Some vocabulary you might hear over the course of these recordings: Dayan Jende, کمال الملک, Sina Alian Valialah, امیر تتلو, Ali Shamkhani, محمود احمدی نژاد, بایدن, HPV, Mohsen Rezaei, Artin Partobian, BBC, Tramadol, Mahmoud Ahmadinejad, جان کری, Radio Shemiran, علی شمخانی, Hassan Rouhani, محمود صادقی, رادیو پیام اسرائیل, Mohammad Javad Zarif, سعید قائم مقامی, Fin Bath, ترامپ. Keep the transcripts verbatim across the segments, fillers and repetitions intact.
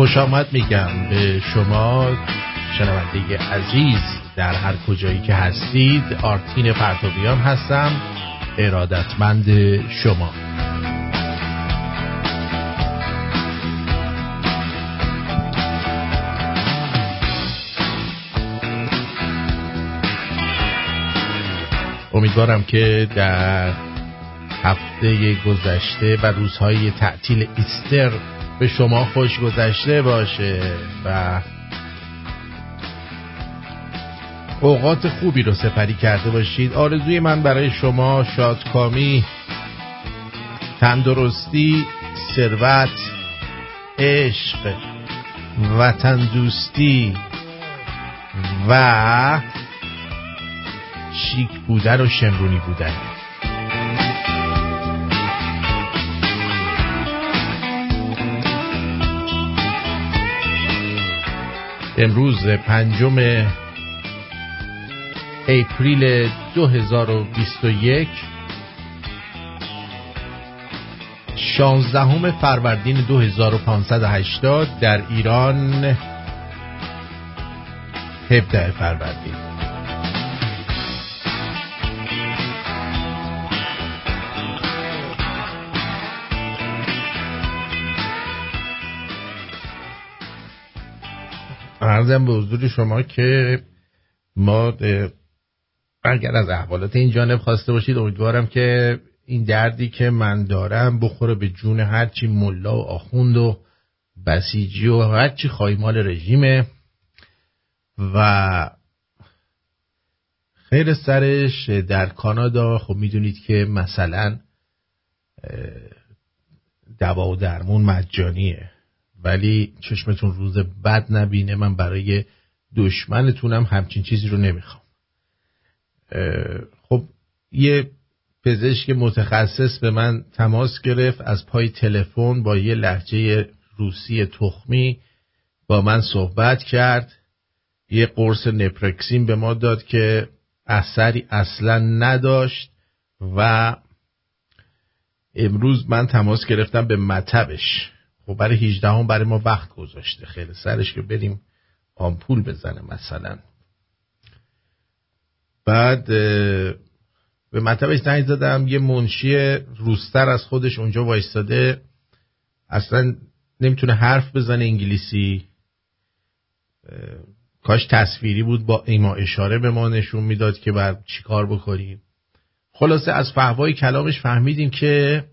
خوش آمد میگم به شما شنونده عزیز در هر کجایی که هستید. آرتین پرتوبیان هستم، ارادتمند شما. امیدوارم که در هفته گذشته و روزهای تعطیل ایستر به شما خوش گذشته باشه و اوقات خوبی رو سپری کرده باشید. آرزوی من برای شما شادکامی، تندرستی، ثروت، عشق، وطن دوستی و شیک بودن و شمرونی بودن. امروز پنجم اپریل دو هزار و بیست و یک، شانزدهم فروردین دو هزار و پانصد و هشتاد در ایران، هفدهم فروردین. عرضم به حضور شما که ما اگر از احوالات این جانب خواسته باشید، امیدوارم که این دردی که من دارم بخوره به جون هرچی ملا و آخوند و بسیجی و هرچی خایمال رژیمه و خیر سرش. در کانادا خب میدونید که مثلا دوا و درمون مجانیه، ولی چشمتون روز بد نبینه، من برای دشمنتونم همچین چیزی رو نمیخوام. خب یه پزشک متخصص به من تماس گرفت از پای تلفن، با یه لهجه روسی تخمی با من صحبت کرد، یه قرص نپرکسین به ما داد که اثری اصلا نداشت و امروز من تماس گرفتم به مطبش. خب برای هجده هم برای ما وقت گذاشته، خیلی سرش که بریم آمپول بزنه مثلا. بعد به مطبش زنگ زدم، یه منشی روستر از خودش اونجا وایستاده، اصلا نمیتونه حرف بزنه انگلیسی، کاش تصویری بود با ایما اشاره به ما نشون میداد که بر چی کار بکنیم. خلاصه از فحوای کلامش فهمیدیم که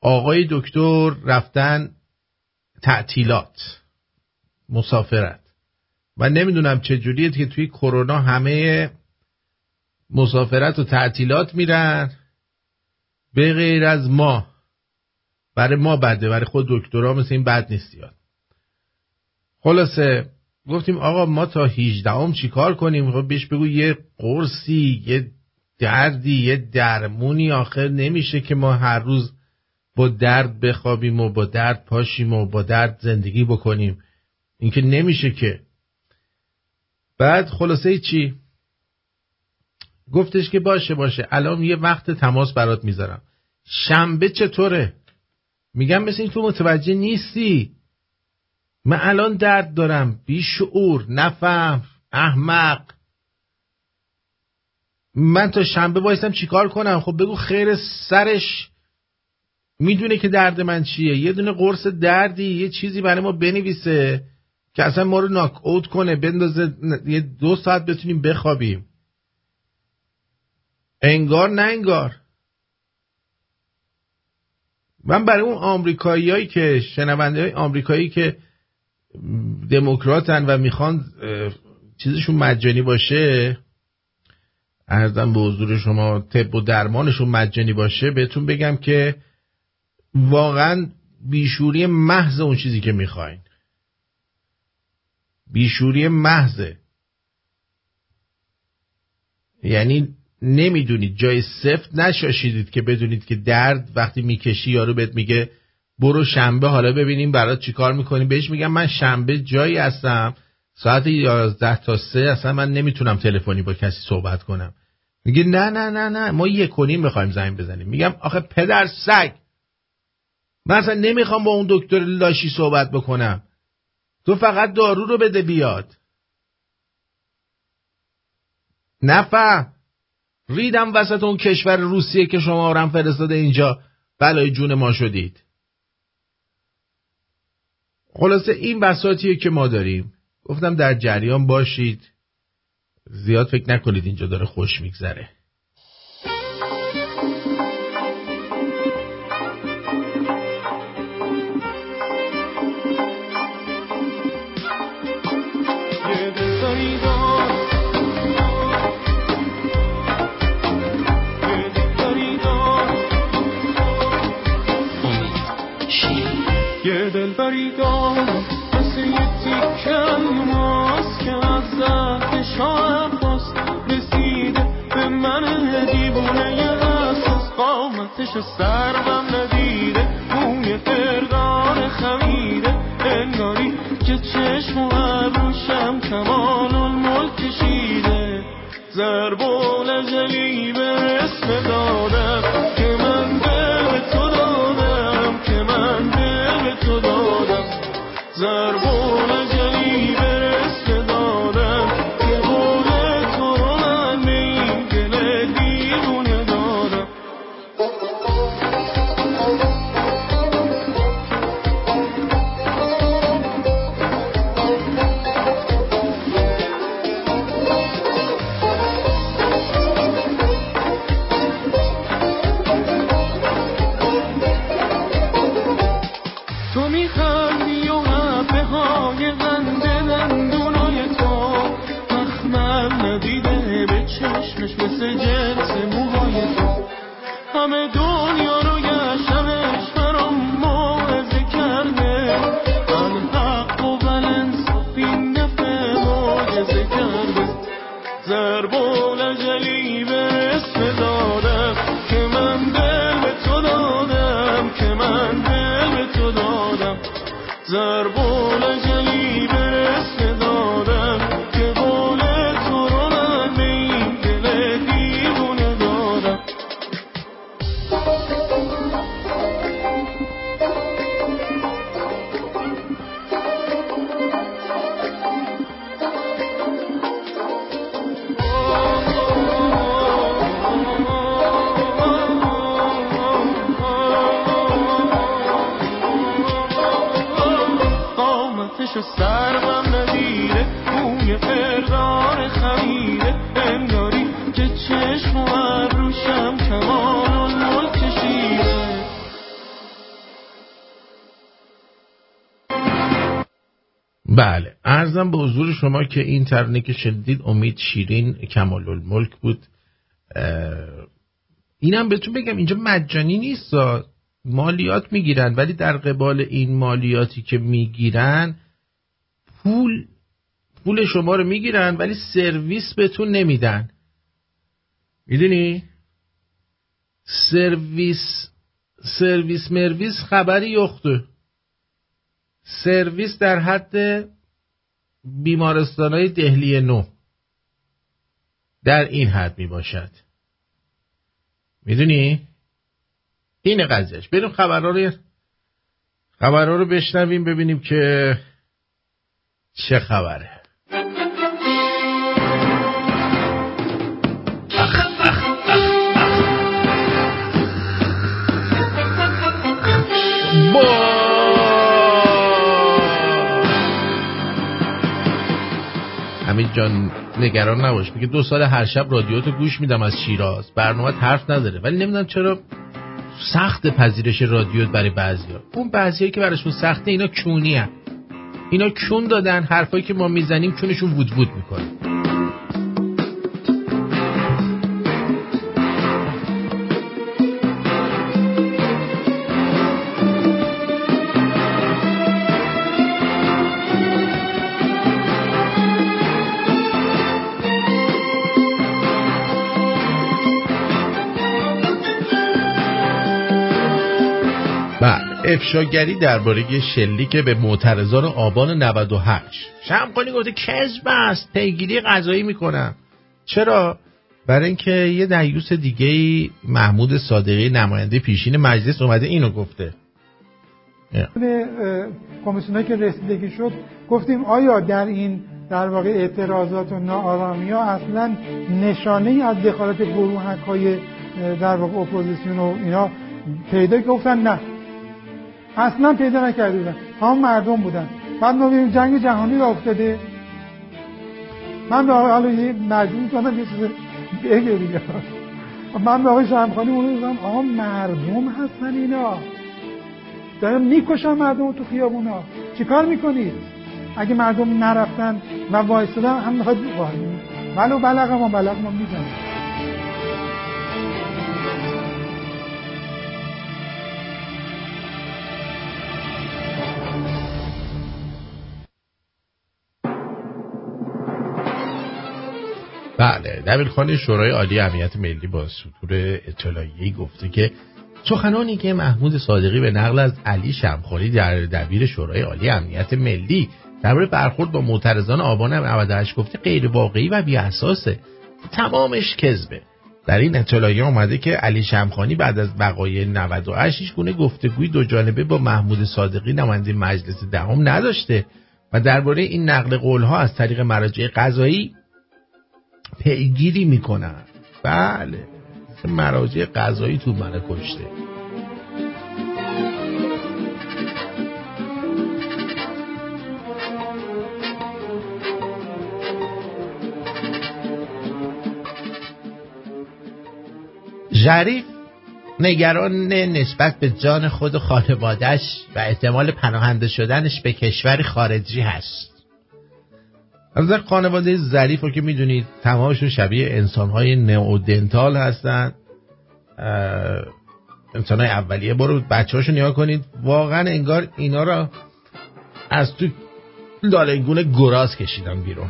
آقای دکتر رفتن تعطیلات، مسافرت. من نمیدونم چجوریه که توی کرونا همه مسافرت و تعطیلات میرن به غیر از ما. برای ما بده، برای خود دکترها مثل این بد نیست یاد. خلاصه گفتیم آقا ما تا هجدهم چی کار کنیم؟ خب بهش بگو یه قرصی، یه دردی، یه درمونی. آخر نمیشه که ما هر روز با درد بخوابیم و با درد پاشیم و با درد زندگی بکنیم، این که نمیشه که. بعد خلاصه چی؟ گفتش که باشه باشه الان یه وقت تماس برات میذارم. شنبه چطوره؟ میگم مثل این تو متوجه نیستی، من الان درد دارم، بیشعور، نفهم، احمق. من تا شنبه بایستم چیکار کنم؟ خب بگو خیر سرش میدونه که درد من چیه، یه دونه قرص دردی، یه چیزی برای ما بنویسه که اصلا ما رو ناک اوت کنه، بندازه یه دو ساعت بتونیم بخوابیم. انگار نه انگار. من برای اون آمریکاییایی که شنونده‌های آمریکایی که دموکراتن و میخوان چیزشون مجانی باشه، عرضم به حضور شما طب و درمانشون مجانی باشه، بهتون بگم که واقعا بیشوری محض اون چیزی که میخواین، بیشوری محضه. یعنی نمیدونید جای سفت نشاشیدید که بدونید که درد وقتی میکشی یارو بهت میگه برو شنبه حالا ببینیم برات چی کار میکنی. بهش میگم من شنبه جایی هستم ساعت یازده تا سه، اصلا من نمیتونم تلفنی با کسی صحبت کنم. میگه نه نه نه نه ما یک و نیم میخوایم زنگ بزنیم. میگم آخه پدر سگ، من اصلا نمیخوام با اون دکتر لاشی صحبت بکنم، تو فقط دارو رو بده بیاد. نفهم ریدم وسط اون کشور روسیه که شما رم فرستاده اینجا بلای جون ما شدید. خلاصه این بساطیه که ما داریم. گفتم در جریان باشید، زیاد فکر نکنید اینجا داره خوش میگذره. یه دل بریدان مثل یه تیکن ماست که از زهد شاه عباس رسیده به من دیوونه یه اساس قامتش سرم ندیده موی پردار خمیده انگاری که چشم و عبوشم کمال الملک کشیده زربول جلی به رسم دادم که من به تو دادم که من به تو دادم زربون جلی برست دادم که بوله تو رو من به این گله دیوونه دادم مثل جنس موهای تو همه دنیا رو گشتمش برام موعظه کرده الحق و بالانصاف این دفعه موعظه کرده زربول جلی به اسم دادم که من دل به تو دادم که من دل به تو دادم زربول جلی به اسم دادم سرم ندیده موی پردار خمیده انگاری که چشم و عبروشم کمان و لول کشیده بله، عرضم به حضور شما که این ترانه که شنیدید امید شیرین کمال الملک بود. اینم بهتون بگم اینجا مجانی نیست، مالیات میگیرن، ولی در قبال این مالیاتی که میگیرن پول پول شما رو میگیرن ولی سرویس بهتون نمیدن. میدونی؟ سرویس سرویس مرویس خبری یخته. سرویس در حد بیمارستان‌های دهلی نو در این حد میباشد. میدونی؟ این قضیهش. بریم خبرها رو خبرها رو بشنویم ببینیم که چه خبره. اخ اخ اخ اخ با همین جان نگران نباش، بگه دو سال هر شب رادیوتو گوش میدم از شیراز، برنامه حرف نداره، ولی نمیدونم چرا سخت پذیرش رادیو برای بعضیا. اون بعضیایی که براشون سخته اینا چونی هست، اینا چون دادن حرفایی که ما میزنیم چونشون وود وود میکنه. افشاگری درباره شلیک به معترضان آبان نود و هشت. شمخانی گفته کذب است، پیگیری قضایی میکنم. چرا؟ برای اینکه یه دیوس دیگه محمود صادقی نماینده پیشین مجلس اومده اینو گفته. کمیسیون که رسیدگی شد گفتیم آیا در این در واقع اعتراضات و ناآرامی ها اصلا نشانه ای از دخالت گروهک های در واقع اپوزیسیون و اینا پیدا گفتن نه اصلا پیدا نکرده بودن هم مردم بودن. بعد ما ببینیم جنگ جهانی را افتاده. من به حالا یه مجموعی کنم یه چیز بگه دیگه. من به آقای شمخانی اونو بودم آقا مردم هستن اینا دارم میکشن مردم تو خیابون ها چیکار میکنید؟ اگه مردم نرفتن و وایستادن هم میخواد بخواهیم ولو بلغ ما بلغ ما میزنم. بله، دبیرخوان شورای عالی امنیت ملی با صدور اطلاعیه‌ای گفته که سخنانی که محمود صادقی به نقل از علی شمخانی در دبیر شورای عالی امنیت ملی درباره برخورد با معترضان آبان نود و هشت گفته غیر واقعی و بی‌اساسه، تمامش کذبه. در این اطلاعیه آمده که علی شمخانی بعد از وقایع نود و هشت هیچ گونه گفتگوی دو جانبه با محمود صادقی نماینده مجلس دهم نداشته و درباره این نقل قول‌ها از طریق مراجع قضایی پیگیری میکنن. بله مراجع قضایی تو منو کشته. ظریف نگران نسبت به جان خود و خانواده‌اش و احتمال پناهنده شدنش به کشور خارجی هست. از در خانواده ظریف رو که میدونید تمامشون شبیه انسان‌های نئودنتال هستن، انسان‌های اولیه. برو بچه‌هاشو نگاه کنید، واقعا انگار اینا را از تو لاله‌گونه گراز کشیدن بیرون.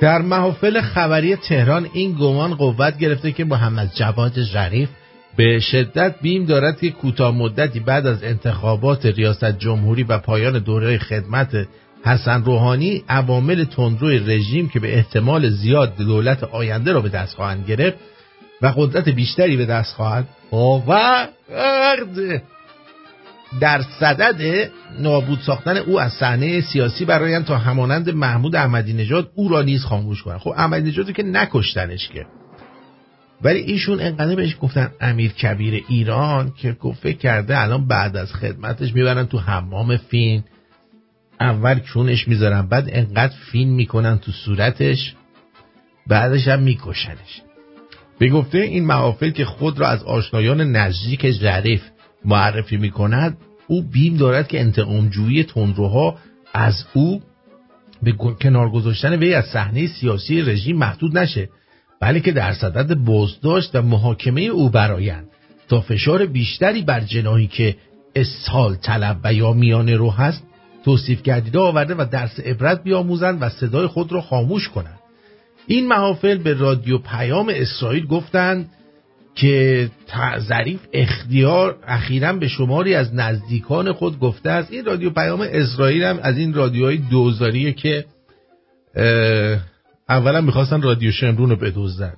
در محافل خبری تهران این گمان قوت گرفته که محمد جواد ظریف به شدت بیم دارد که کوتاه مدتی بعد از انتخابات ریاست جمهوری و پایان دوره خدمت حسن روحانی عوامل تندروی رژیم که به احتمال زیاد دولت آینده را به دست خواهند گرفت و قدرت بیشتری به دست خواهند آورد در صدد نابود ساختن او از صحنه سیاسی برایند تا همانند محمود احمدی نژاد او را نیز خاموش کنند. خب احمدی نژاد که نکشتنش که، ولی ایشون انقدر بهش گفتن امیرکبیر ایران که فکر کرده الان بعد از خدمتش میبرن تو حمام فین، اول کونش میذارن بعد انقدر فین میکنن تو صورتش بعدش هم میکشنش. به گفته این محافل که خود را از آشنایان نزدیک ظریف معرفی میکند، او بیم دارد که انتقامجویی تندروها از او به کنار گذاشتن وی از صحنه سیاسی رژیم محدود نشه، بلکه در صدد بازداشت و محاکمه او برآیند تا فشار بیشتری بر جناحی که اصلاح طلب و یا میانه رو هست توصیف گردیده آورده و درس عبرت بیاموزند و صدای خود را خاموش کنند. این محافل به رادیو پیام اسرائیل گفتند که ظریف اختیار اخیراً به شماری از نزدیکان خود گفته است. این رادیو پیام اسرائیل هم از این رادیوهای دوزاریه که اولا میخواستن رادیو شمرون رو بدزدن،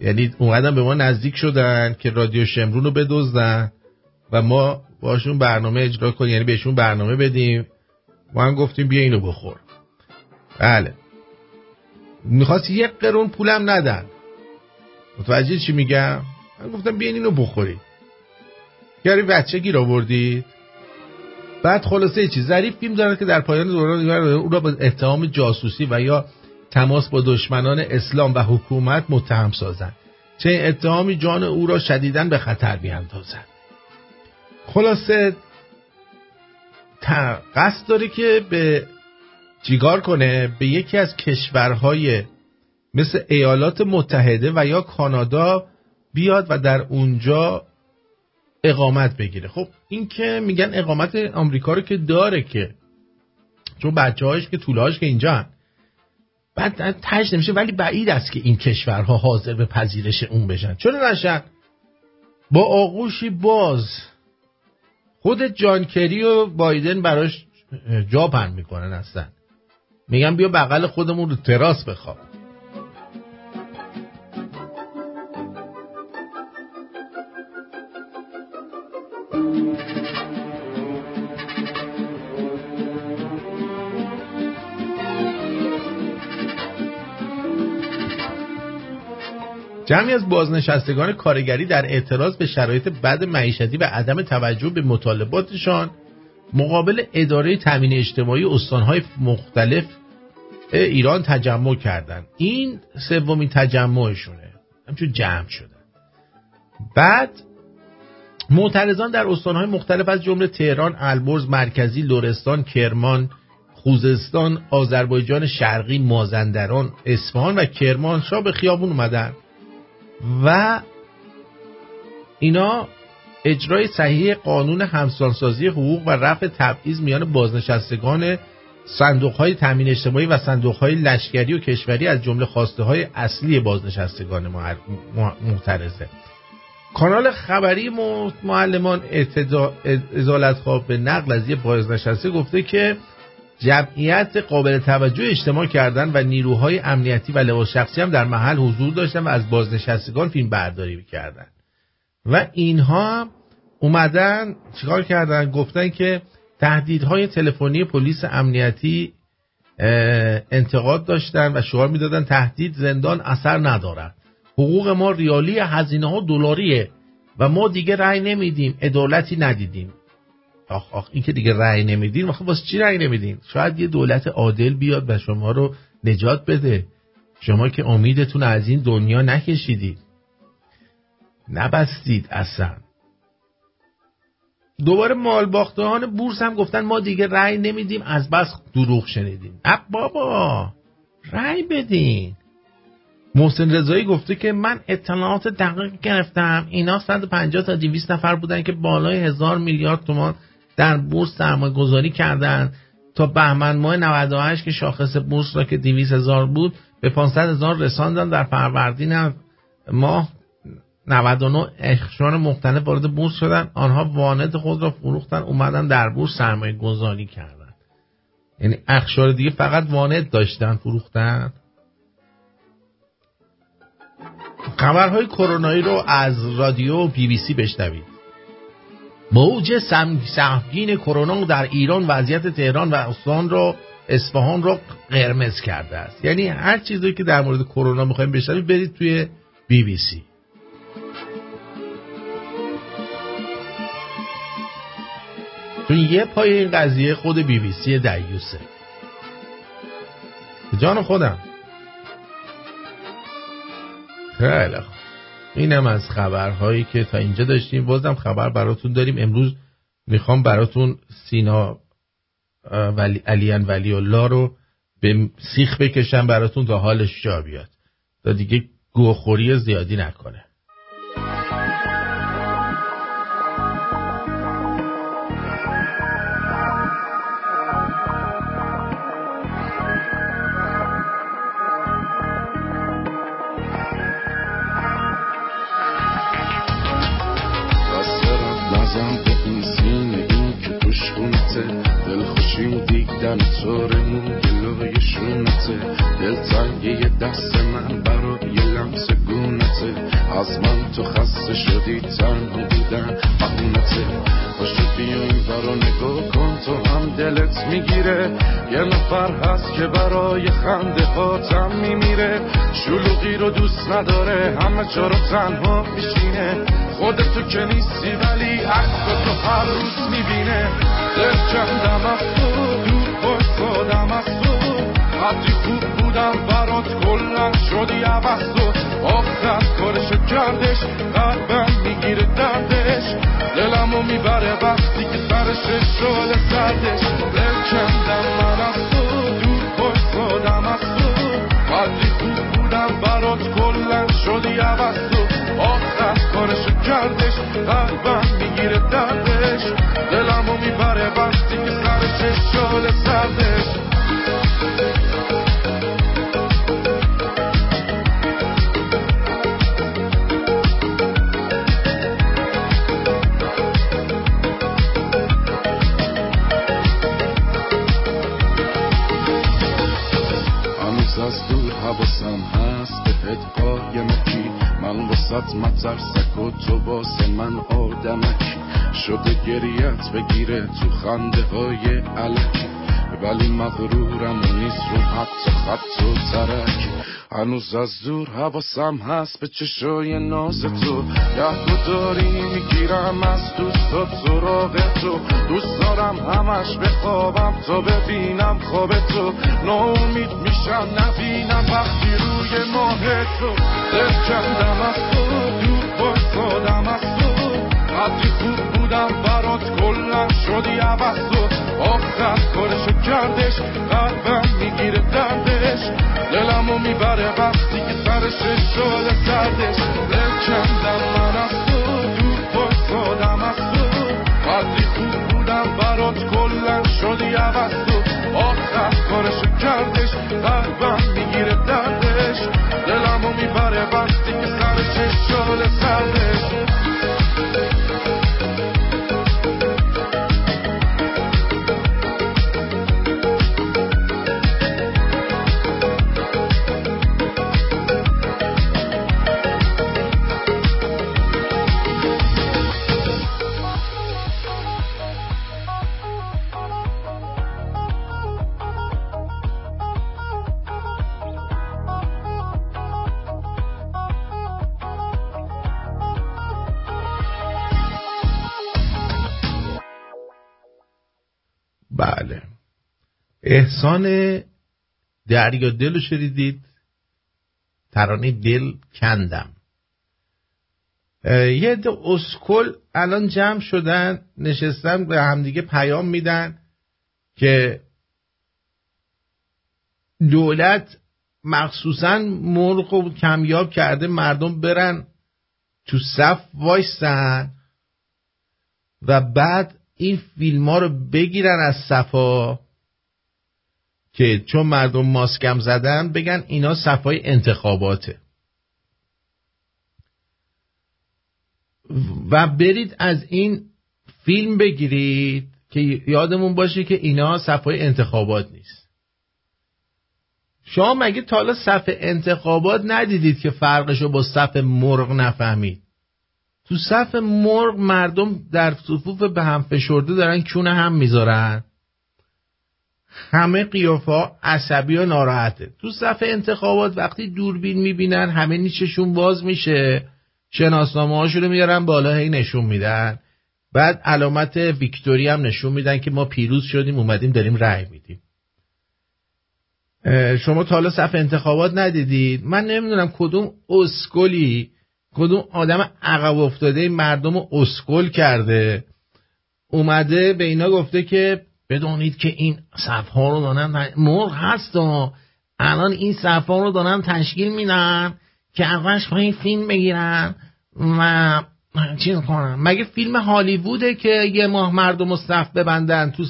یعنی اونقدر به ما نزدیک شدن که رادیو شمرون رو بدزدن و ما باشون برنامه اجرا کنیم، یعنی بهشون برنامه بدیم. ما هم گفتیم بیا اینو بخور. بله میخواست یک قرون پولم ندن. متوجه چی میگم؟ من گفتم بیا اینو بخوری، یعنی بچه گیر آوردید. بعد خلاصه چی؟ ظریف بیم دارد که در پایان دوران او را با اتهام جاسوسی و یا تماس با دشمنان اسلام و حکومت متهم سازند. چه اتهامی جان او را شدیداً به خطر بیاندازد. خلاصه قصد داره که به جیگار کنه به یکی از کشورهای مثل ایالات متحده و یا کانادا بیاد و در اونجا اقامت بگیره. خب این که میگن اقامت آمریکا رو که داره، که چون بچه هایش که طوله هاش که اینجا هم بعد تج نمیشه، ولی بعید است که این کشورها حاضر به پذیرش اون بشن. چون نشن با آغوشی باز خود جان کری و بایدن براش جا پهن میکنن، اصلا میگن بیا بغل خودمون رو تراس بخواب. جمعی از بازنشستگان کارگری در اعتراض به شرایط بد معیشتی و عدم توجه به مطالباتشان مقابل اداره تامین اجتماعی استان‌های مختلف ایران تجمع کردند. این سومین تجمعشونه، همچون جمع شدن. بعد معترضان در استان‌های مختلف از جمله تهران، البرز، مرکزی، لرستان، کرمان، خوزستان، آذربایجان شرقی، مازندران، اصفهان و کرمانشاه به خیابون اومدن و اینا اجرای صحیح قانون همسانسازی حقوق و رفع تبعیض میان بازنشستگان صندوق‌های تامین اجتماعی و صندوق‌های لشکری و کشوری از جمله خواسته‌های اصلی بازنشستگان معترضه. کانال خبری معلمان ازالت‌خواه به نقل از یه بازنشسته گفته که جمعیت قابل توجه اجتماع کردن و نیروهای امنیتی و لباس شخصی هم در محل حضور داشتن و از بازنشستگان فیلم برداری می‌کردن و اینها اومدن چیکار کردن؟ گفتن که تهدیدهای تلفنی پلیس امنیتی انتقاد داشتن و شعار میدادن تهدید زندان اثر نداره، حقوق ما ریالی، هزینه ها دلاریه و ما دیگه رأی نمیدیم، عدالتی ندیدیم. آخ آخ، این که دیگه رأی نمیدین، آخه واسه چی رأی نمیدین؟ شاید یه دولت عادل بیاد و شما رو نجات بده، شما که امیدتون از این دنیا نکشیدید، نبستید اصلا. دوباره مالباختهان بورس هم گفتن ما دیگه رأی نمیدیم، از بس دروغ شنیدیم. اب بابا رأی بدین. محسن رضایی گفته که من اطلاعات دقیق گرفتم، اینا صد و پنجاه تا دویست نفر بودن که بالای هزار میلیارد تومان در بورس سرمایه گذاری کردن تا بهمن ماه نود و هشت که شاخص بورس را که دویست هزار بود به پانصد هزار رساندن. در فروردین ماه نود و نه اخشار مختلف وارد بورس شدن، آنها وانت خود را فروختن، اومدن در بورس سرمایه گذاری کردن. یعنی اخشار دیگه فقط وانت داشتن فروختن. خبرهای کرونایی رو از رادیو بی بی سی بشنوید. موج سهمگین کرونا در ایران وضعیت تهران و اصفهان رو اصفهان رو قرمز کرده است. یعنی هر چیزی که در مورد کرونا می‌خواید بشنوید برید توی بی بی سی. چون یه پای این قضیه خود بی بی سی دیوسه. جان خودم. خیلی خوب، اینم از خبرهایی که تا اینجا داشتیم. بازم خبر براتون داریم. امروز میخوام براتون سینا علیان ولی‌الله رو به سیخ بکشم براتون تا حالش جا بیاد، تا دیگه گوخوری زیادی نکنه. نداره همه جا رو تنها میشینه، خودتو که نیستی ولی عکستو هر روز میبینه. دل کندم از تو، دور باش خودم از تو، حتی خوب بودم برات کلن شدی عوض تو. آخر کارشو کردش، قلبم میگیره دردش، دلمو میبره وقتی که سرش شده سردش. دل کندم من از تو، دور باش خودم از تو، حتی خوب برات کلن شدی عوض تو. آخر کارشو کردش، قلبم میگیره دردش، دلمو میبره وقتی که سرش شده سردش. من ترسک و تو باس من آدمک شده، گریت بگیره تو خنده های علک، ولی مغرورم و نیست رو حتی خط و ترک هنوز از دور حواسم هست به چشای ناز تو یهدو داری میگیرم از دوستا سراغ تو دوست دارم همش بخوابم تا ببینم خواب تو ناامید میشم نبینم وقتی روی ماه تو دل کردم از تو دور بایستادم از تو قدری خوب بودم برات کلن شدی عوض تو آخر کارشو کردش قلبم میگیره دردش دلمو میبره وقتی که سرشه شده سردش دل کندم من از تو دور بایستادم از تو قدری خوب بودم برات کلن شدی عوض تو آخر کارشو کردش قلبم میگیره دردش دلمو میبره وقتی که سرشه شده سردش بله احسان دریا دلو شنیدید ترانه دل کندم یه ده اسکل الان جمع شدن نشستن به همدیگه پیام میدن که دولت مخصوصا مرغ کمیاب کرده مردم برن تو صف وایسن و بعد این فیلم ها رو بگیرن از صفا که چون مردم ماسکم زدن بگن اینا صفای انتخاباته و برید از این فیلم بگیرید که یادمون باشه که اینا صفای انتخابات نیست. شما مگه تا حالا صف انتخابات ندیدید که فرقشو با صف مرغ نفهمید؟ تو صف مرغ مردم در صفوف به هم فشرده دارن کونه هم میذارن همه قیافه‌ها عصبی و ناراحته. تو صف انتخابات وقتی دوربین میبینن همه نیششون باز میشه شناسنامه هاشون رو میارن بالا هی نشون میدن بعد علامت ویکتوری هم نشون میدن که ما پیروز شدیم اومدیم داریم رأی میدیم. شما تا حالا صف انتخابات ندیدید؟ من نمیدونم کدوم اسکلی کدوم آدم عقب افتاده مردم رو اسکل کرده اومده به اینا گفته که بدونید که این صفها رو دارن مرغ هست و الان این صفها رو دارن تشکیل میدن که اولش پایین فیلم بگیرن و چیز کنن. مگه فیلم هالیووده که یه ماه مردم رو صف ببندن تو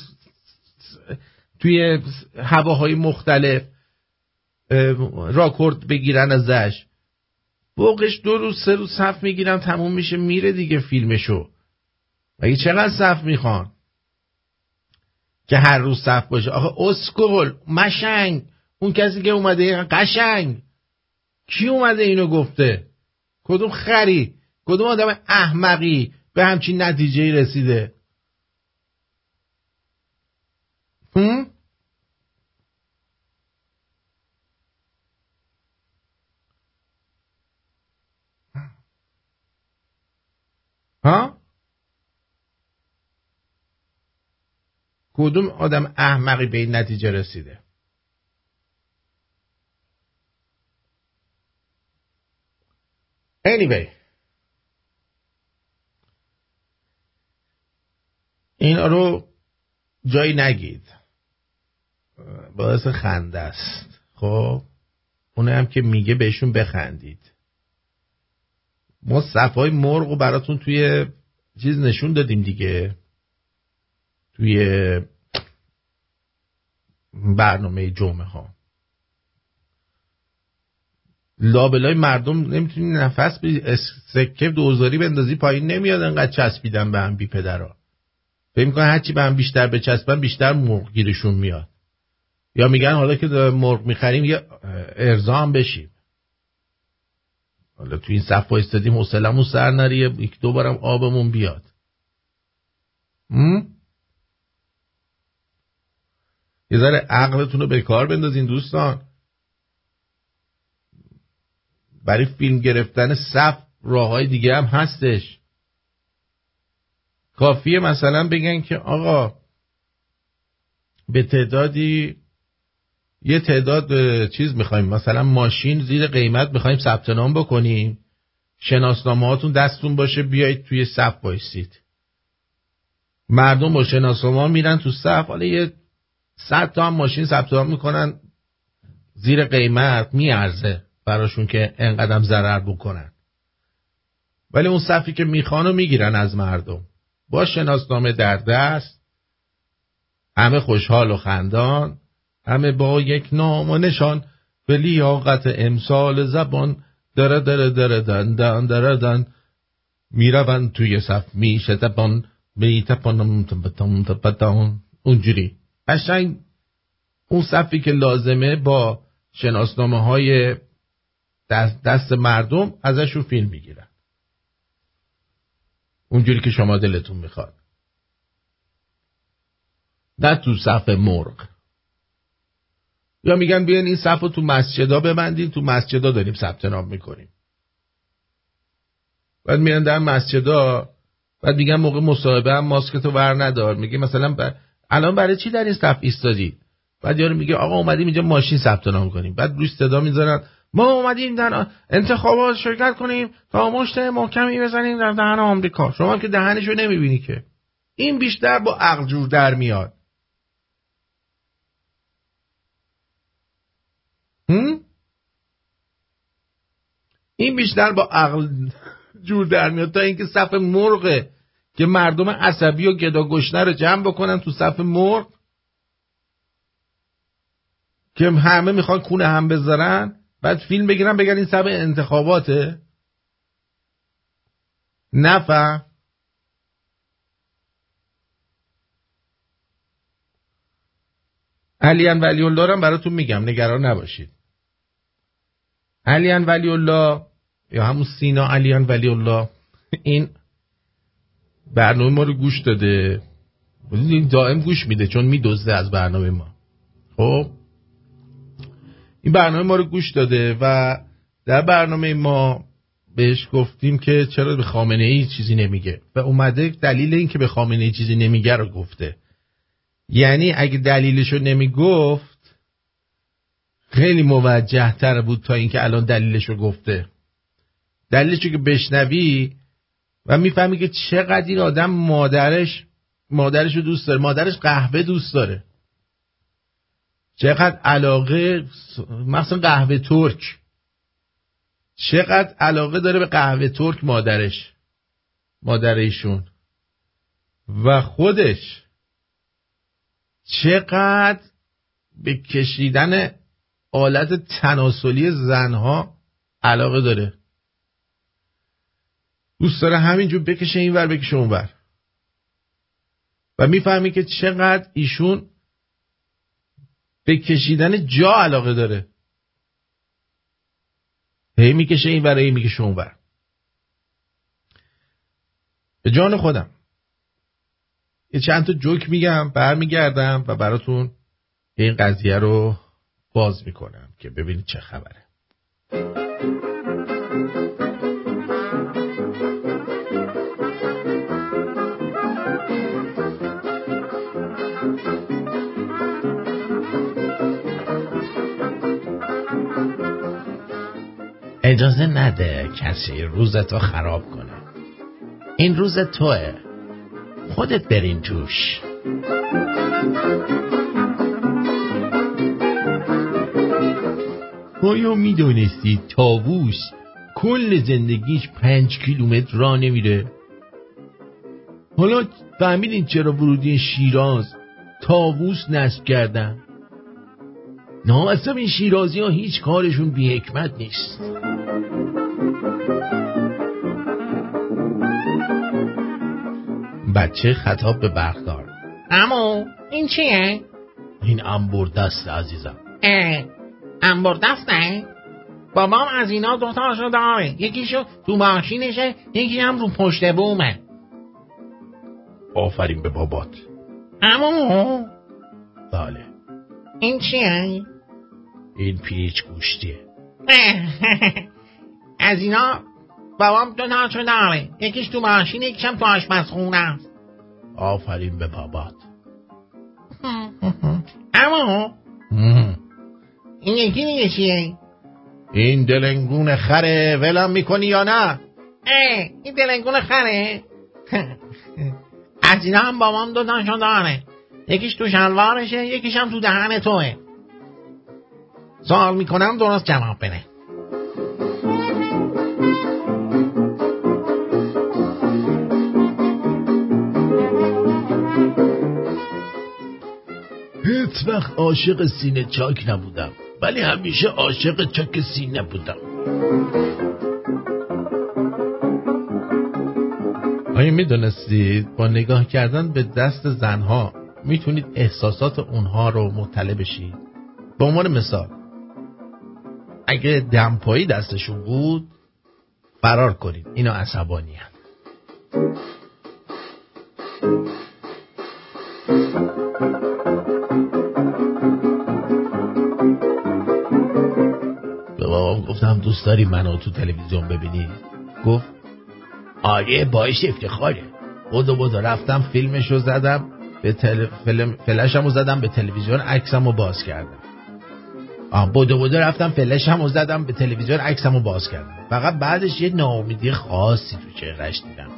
توی هواهای مختلف راکورد بگیرن ازش بوقش دو روز سه روز صف میگیرم تموم میشه میره دیگه فیلمشو مگه چقدر صف میخوان که هر روز صف باشه؟ آخه اسکول مشنگ اون کسی که اومده قشنگ کی اومده اینو گفته؟ کدوم خری کدوم آدم احمقی به همچین نتیجه‌ای رسیده؟ هم؟ ها کدوم آدم احمقی به این نتیجه رسیده؟ anyway اینا رو جایی نگید باعث خنده است. خب اونه هم که میگه بهشون بخندید. ما صفای مرغ رو براتون توی چیز نشون دادیم دیگه توی برنامه جمعه ها لابلای مردم نمیتونی نفس به سکه دوزاری بندازی پایین نمیاد انقدر چسبیدن به هم بی پدرها فکر میکنن هرچی به هم بیشتر بچسبن بیشتر مرغ گیرشون میاد یا میگن حالا که مرغ میخریم یه ارضا هم بشیم. حالا تو این صف وایستادیم حوصله‌مون سر نره یک دو بارم آبمون بیاد. یه ذره عقلتون رو به کار بندازین دوستان. برای فیلم گرفتن صف راه‌های دیگه هم هستش. کافیه مثلا بگن که آقا به تعدادی یه تعداد چیز میخوایم، مثلا ماشین زیر قیمت میخوایم ثبت نام بکنیم، شناسنامه هاتون دستتون باشه، بیایید توی صف بایستید. مردم با شناسنامه ها میرن تو صف، حالا یه صد تا هم ماشین ثبت نام میکنن زیر قیمت، میارزه براشون که انقدرم ضرر بکنن، ولی اون صفی که میخوانو میگیرن از مردم با شناسنامه در دست، همه خوشحال و خندان، همه با یک نام و نشان به لیاقت امسال زبان دره دره دره دن دن دره دن میروند توی صف، میشه تپان بیتپانم تپتان تپتان، اونجوری قشنگ اون صفی که لازمه با شناسنامه های دست, دست مردم ازشون فیلم میگیرن اونجوری که شما دلتون میخواد، نه تو صف مرغ. یا میگن بیاین این صف رو تو مسجدا ببندین، تو مسجدا داریم ثبت نام میکنیم. بعد میرن در مسجدا، بعد میگن موقع مصاحبه هم ماسکتو ور ندار، میگه مثلا ب... الان برای چی در این صف ایستادی؟ بعد یارو میگه آقا اومدیم اینجا ماشین ثبت نام کنیم، بعد روش صدا میذارن ما اومدیم در انتخابات شرکت کنیم تا مشت محکمی بزنیم در دهن آمریکا. شما که دهنشو نمیبینی که. این بیشتر با عقل جور در میاد. هم؟ این بیشتر با عقل جور در میاد تا اینکه صف مرغ که مردم عصبی و گداگشنه رو جمع بکنن تو صف مرغ که همه میخوان کونه هم بذارن، بعد فیلم بگیرن بگن این صف انتخاباته. نفهم. علیان ولی‌الله رو هم براتون میگم، نگران نباشید. علیان ولی‌الله یا همون سینا علیان ولی‌الله این برنامه ما رو گوش داده، دائم گوش میده چون میدزده از برنامه ما. خب این برنامه ما رو گوش داده و در برنامه ما بهش گفتیم که چرا به خامنه‌ای چیزی نمیگه و اومده دلیل این که به خامنه‌ای چیزی نمیگه رو گفته. یعنی اگه دلیلشو نمیگفت خیلی موجه تر بود تا اینکه الان دلیلشو گفته. دلیلشو که بشنوی و میفهمی که چقدر این آدم مادرش مادرشو دوست داره، مادرش قهوه دوست داره، چقدر علاقه، مثلا قهوه ترک، چقدر علاقه داره به قهوه ترک مادرش، مادر ایشون، و خودش چقدر به کشیدن آلت تناسلی زنها علاقه داره، دوست داره همینجور بکشه این ور بکشه اون ور، و میفهمی که چقدر ایشون به کشیدن جا علاقه داره، هی میکشه این ور هی میکشه اون ور. به جان خودم یه چند تا جوک میگم، برمیگردم و براتون این قضیه رو باز میکنم که ببینید چه خبره. اجازه نده کسی روزتو خراب کنه، این روز توه، خودت برین توش. آیا می دونستی طاووس کل زندگیش پنج کیلومتر راه نمیره؟ حالا فهمیدین چرا ورودی شیراز طاووس نصب کردن؟ نااصب این شیرازی ها هیچ کارشون بی حکمت نیست. بچه خطاب به برخدار: امو این چیه؟ این انبردست عزیزم. اه انبردسته؟ بابام از اینا دوتاشو داره، یکیشو تو ماشینشه، یکی هم رو پشت بومه. آفرین به بابات. امو بله این چیه؟ این پیچ گوشتیه. از اینا بابام دو تاشو داره، یکیش تو ماشین، یکیشم تو آشپزخونه است. آفرین به بابات. اما این یکی دیگه چیه؟ این دلنگون خره ولم میکنی یا نه؟ اه این دلنگون خره؟ از اینا هم بابام دو تاشو داره، یکیش تو شلوارشه، یکیشم تو دهن توه. سوال میکنم درست جواب بده. هیچ وقت عاشق سینه چاک نبودم، ولی همیشه عاشق چاک سینه بودم. آیا میدونستید با نگاه کردن به دست زنها میتونید احساسات اونها رو مطلع بشید؟ به عنوان مثال اگه دمپایی دستشون بود فرار کنید، اینا عصبانی هم. به بابام گفتم دوست داری منو تو تلویزیون ببینی؟ گفت آره باعث افتخاره. بدو بدو رفتم فیلمشو زدم به تل... فلم... فلشمو زدم به تلویزیون، عکسمو باز کردم. آه بودو بودو رفتم فلش هم و زدم به تلویزیون، عکسم رو باز کردم. فقط بعدش یه ناامیدی خاصی تو چهره‌اش دیدم.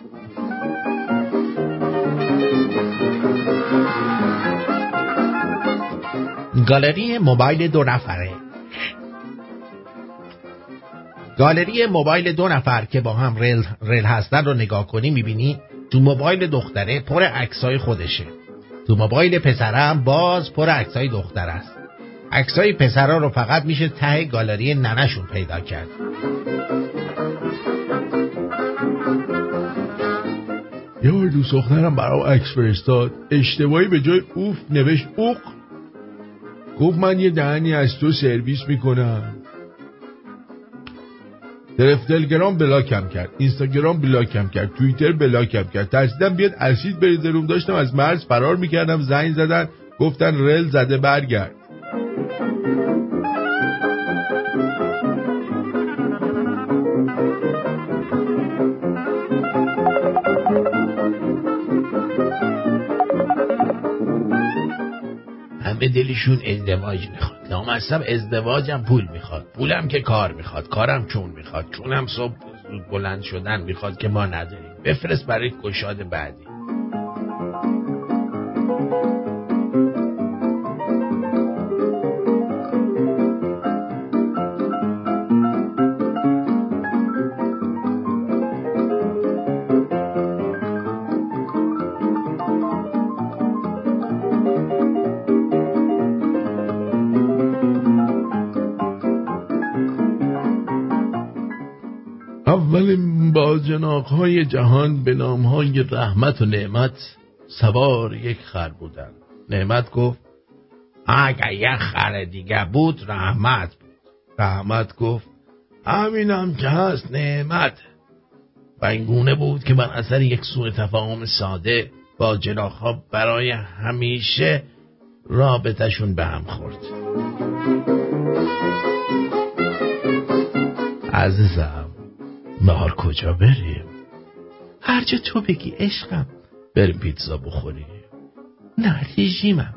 گالری موبایل دو نفره گالری موبایل دو نفر که با هم ریل, ریل هستن رو نگاه کنی میبینی تو موبایل دختره پر عکسای خودشه، تو موبایل پسرم باز پر عکسای دختر است. عکسای پسرا رو فقط میشه ته گالری ننشون پیدا کرد. یه روز دخترم برام عکس فرستاد، اشتباهی به جای اوف نوشت اوق. گفت من یه دهنی از تو سرویس میکنم. تلگرام بلاکم کرد، اینستاگرام بلاکم کرد، توییتر بلاکم کرد. ترسیدم بیاد اسید بریزه روم، داشتم از مرز فرار میکردم. زنگ زدن گفتن رل زده برگرد. به دلشون ازدواج میخواد، لامصب ازدواجم پول میخواد، پولم که کار میخواد، کارم چون میخواد، چونم صبح زود بلند شدن میخواد که ما نداریم. بفرست برای گشاد بعدی. باجناق‌های جهان به نام‌های رحمت و نعمت سوار یک خر بودند. نعمت گفت اگه یک خر دیگه بود رحمت بود. رحمت گفت همینم که هست نعمت. و این گونه بود که بر اثر یک سوء تفاهم ساده باجناق‌ها برای همیشه رابطه‌شون به هم خورد. عزیزم نهار کجا بریم؟ هر جا تو بگی عشقم. بریم پیتزا بخوریم. نه رژیمم.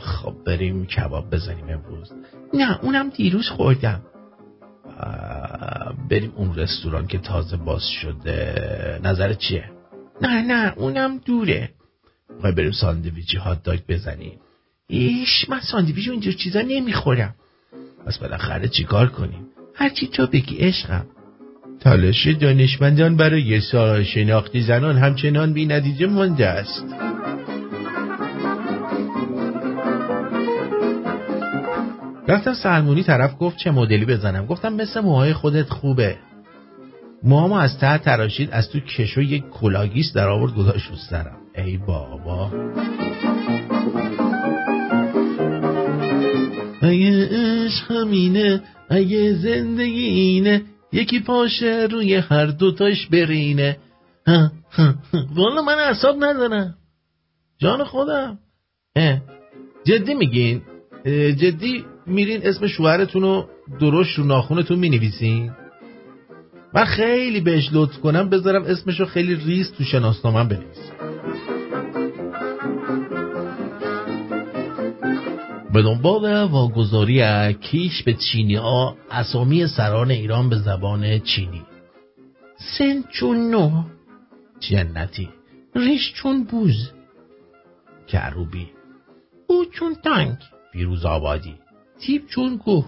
خب بریم کباب بزنیم امروز. نه اونم دیروز خوردم. بریم اون رستوران که تازه باز شده. نظرت چیه؟ نه نه اونم دوره. میخوای بریم ساندویچی هات داگ بزنیم. ایش من ساندویچ اونجور چیزا نمیخورم. پس بالاخره چیکار کنیم؟ هر چی تو بگی عشقم. تلاش دانشمندان برای ساحه شناختی زنان همچنان بی نتیجه مانده است. رفتم سلمونی طرف گفت چه مدلی بزنم؟ گفتم مثل موهای خودت خوبه. موهامو از ته تراشید، از تو کشو یک کلاگیس در آورد گذاشت رو سرم. ای بابا. اگه عشق همینه، اگه زندگی اینه، یکی پاشه روی هر دوتاش برینه. ها ها ها. والا من اعصاب ندارم. جان خودم. اه. جدی میگین؟ جدی میرین اسم شوهرتون رو درشت رو ناخونتون مینویسین؟ من خیلی بهش لطف کنم بذارم اسمشو خیلی ریز تو شناسنامه‌ام بنویسم. به دنبال واگذاری اکیش به چینی‌ها اسامی سران ایران به زبان چینی. سن چون نو جنتی، ریش چون بوز کروبی، او چون تنگ فیروز آبادی، تیپ چون کوه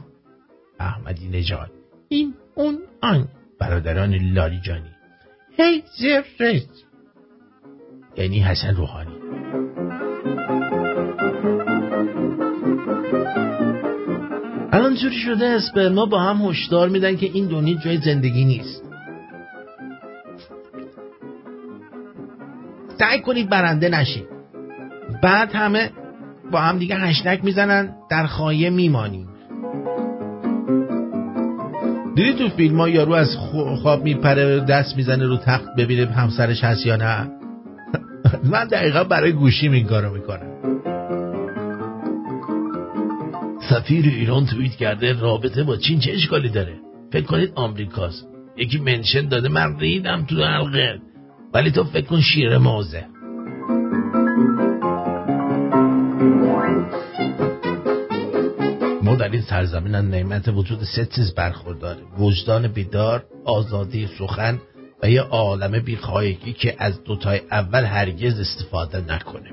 احمدی نژاد، این اون آن برادران لالیجانی، هی زر رد یعنی حسن روحانی. الان جوری شده اسپرما با هم هشدار میدن که این دنیا جای زندگی نیست. سعی کنید برنده نشید. بعد همه با هم دیگه هشتگ میزنن در خایه میمانیم. دیدی تو فیلم ها یارو از خواب میپره دست میزنه رو تخت ببینه همسرش هست یا نه؟ من دقیقا برای گوشیم این کارو میکنم. سفیر ایران توییت کرده رابطه با چین چه اشکالی داره؟ فکر کنید آمریکاست. یکی منشن داده من ریدم تو حلقه، ولی تو فکر کن شیر موزه. ما در این سرزمین از نعمت وجود سه چیز برخورداره: وجدان بیدار، آزادی سخن و یه عالم بیخواهگی که از دوتای اول هرگز استفاده نکنه.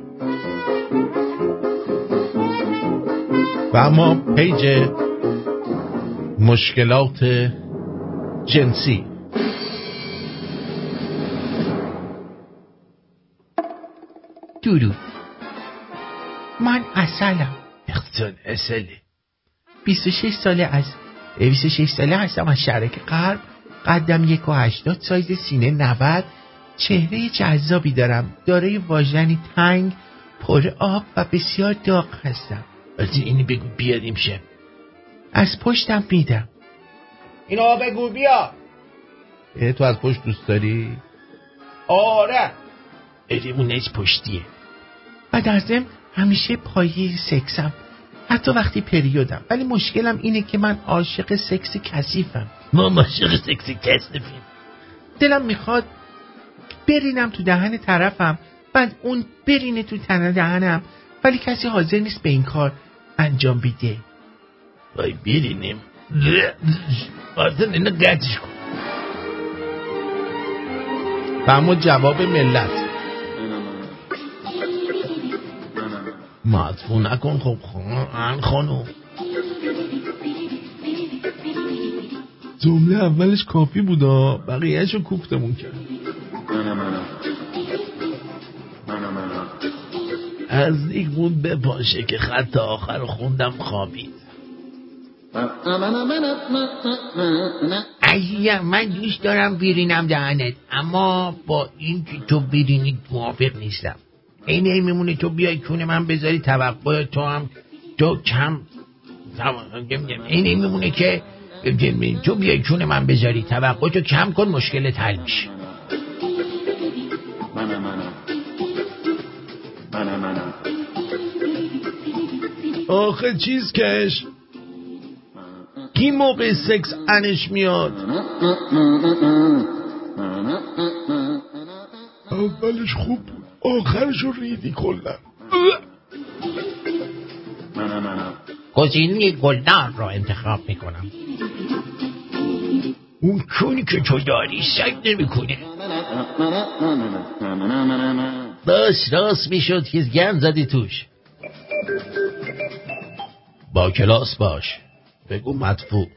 و اما پیج مشکلات جنسی. درود، من اصلم اختیان اصله، بیست و شش ساله از بیست و شش ساله هستم، از شرک غرب، قدم یک و هشتاد، سایز سینه نود، چهره جذابی دارم، دارای واژنی تنگ پر آب و بسیار داغ هستم. از اینی بگو بیادیم شه، از پشتم میدم. اینا بگو بیا. تو از پشت دوست داری؟ آره. اون نیز پشتیه. و در ضمن همیشه پایی سکسم، حتی وقتی پریودم، ولی مشکلم اینه که من عاشق سکس کثیفم. من عاشق سکس کثیفم. دلم میخواد برینم تو دهن طرفم، بعد اون برینه تو تنه دهنم، ولی کسی حاضر نیست به این کار انجام بیده. وای برینم بازن اینو گردش کن. و اما جواب ملت. مطفو نکن خب خانو. جمله اولش کافی بودا، بقیهش رو کوفتمون کرد. از نیک بود بپاشه که خط آخر رو خوندم خوابید. عزیزم من دوست دارم بیرینم دهنت، اما با این که تو بیرینی موافق نیستم. این این میمونه تو بیای کونه من بذاری توقع تو هم تو کم این این میمونه که تو بیای کونه من بذاری توقع تو کم کن، مشکل حل میشه. آخه چیز کش کی موقع سکس انش میاد؟ اولش خوب، آخرشو ریدی کلن. گزینه گلدان را انتخاب میکنم. اون کونی که تو داری سگ نمیکنه. باش راست میشد که گم زدی توش. با کلاس باش، بگو مدفوع.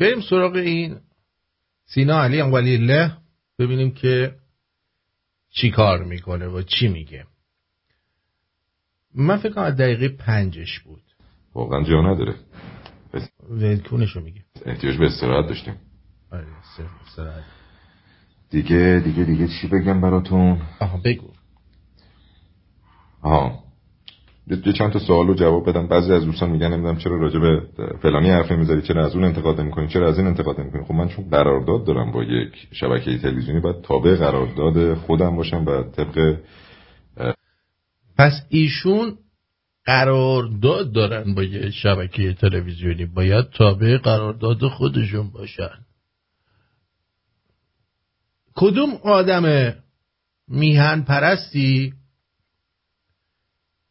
بریم سراغ این سینا علیان ولی‌الله، ببینیم که چی کار میکنه و چی میگه. من فکر کنم از دقیقه پنجش بود. واقعا جا نداره. ولکونشو میگه. احتیاج به استراحت داشتیم. آره، استراحت. دیگه دیگه دیگه چی بگم براتون؟ آها بگو. آها. یه چند تا سوالو جواب بدم. بعضی از دوستان میگن نمیدونم چرا راجع به فلانی حرف میزنی، چرا از اون انتقاد میکنی، چرا از این انتقاد میکنی. خب من چون قرارداد دارم با یک شبکه تلویزیونی باید تابع قرارداد خودم باشم و طبق پس ایشون قرارداد دارن با یک شبکه تلویزیونی، باید تابع قرارداد خودشون باشن. کدوم آدم میهن پرستی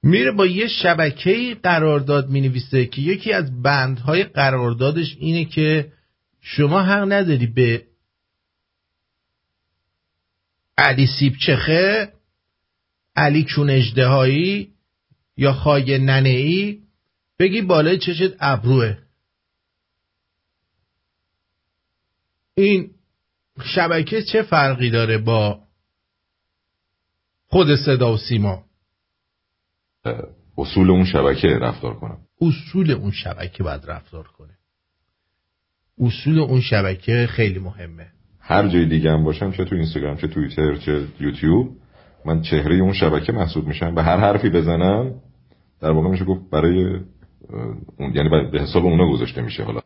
میره با یه شبکه‌ای قرارداد مینویسه که یکی از بندهای قراردادش اینه که شما حق نداری به علی سیبچخه، علی چون اژدهایی یا خای ننه‌ای بگی بالای چشت ابروه. این شبکه چه فرقی داره با خود صدا و سیما؟ اصول اون شبکه رفتار کنم. اصول اون شبکه باید رفتار کنه. اصول اون شبکه خیلی مهمه. هر جای دیگه هم باشم، چه تو اینستاگرام، چه توییتر، چه یوتیوب، من چهره اون شبکه محسوب میشم. به هر حرفی بزنم در واقع میشه گفت برای اون، یعنی به حساب اونا گذاشته میشه. حالا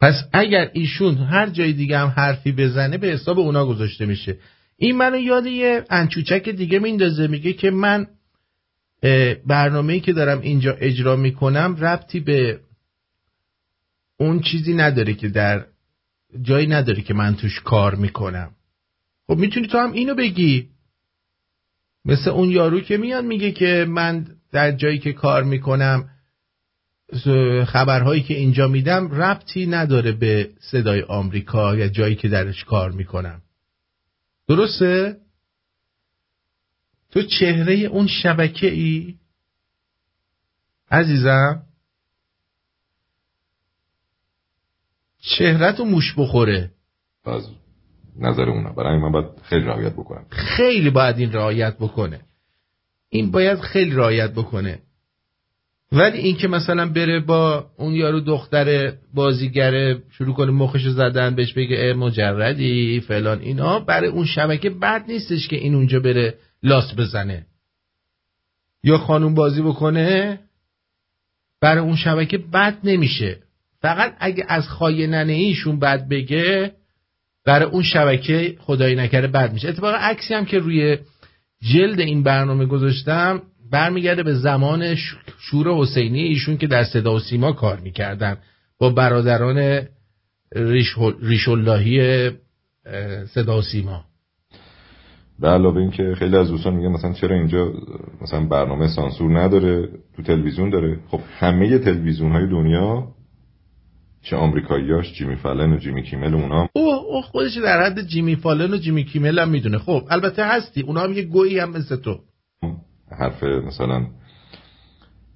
پس اگر ایشون هر جای دیگه هم حرفی بزنه به حساب اونا گذاشته میشه. این منو یاد یه انچوچک دیگه میندازه، میگه که من برنامه‌ای که دارم اینجا اجرا میکنم ربطی به اون چیزی نداره که در جایی نداره که من توش کار میکنم. خب میتونی تو هم اینو بگی، مثل اون یارو که میاد میگه که من در جایی که کار میکنم خبرهایی که اینجا میدم ربطی نداره به صدای آمریکا یا جایی که درش کار میکنم. درسته؟ تو چهره اون شبکه ای عزیزم، چهره تو موش بخوره. باز نظر اونه، برای من باید خیلی رعایت بکنم، خیلی باید این رعایت بکنه، این باید خیلی رعایت بکنه. ولی این که مثلا بره با اون یارو دختر بازیگره شروع کنه مخشو زدن، بهش بگه اه مجردی فلان، اینا برای اون شبکه بد نیستش که این اونجا بره لاس بزنه یا خانوم بازی بکنه، برای اون شبکه بد نمیشه. فقط اگه از خایننه ایشون بد بگه برای اون شبکه خدایی نکره بد میشه. اتفاقا عکسی هم که روی جلد این برنامه گذاشتم برمیگرده به زمان شور حسینی ایشون که در صدا و سیما کار میکردن با برادران ریش اللهی صدا و سیما. به علاوه این که خیلی از دوستان میگن مثلا چرا اینجا مثلا برنامه سانسور نداره تو تلویزیون داره. خب همه تلویزیون های دنیا، چه آمریکاییاش، جیمی فالن و جیمی کیمل، اونا او او خودش در حد جیمی فالن و جیمی کیمل هم میدونه. خب البته هستی، اونا هم یه گویی هم مثل تو حرف مثلا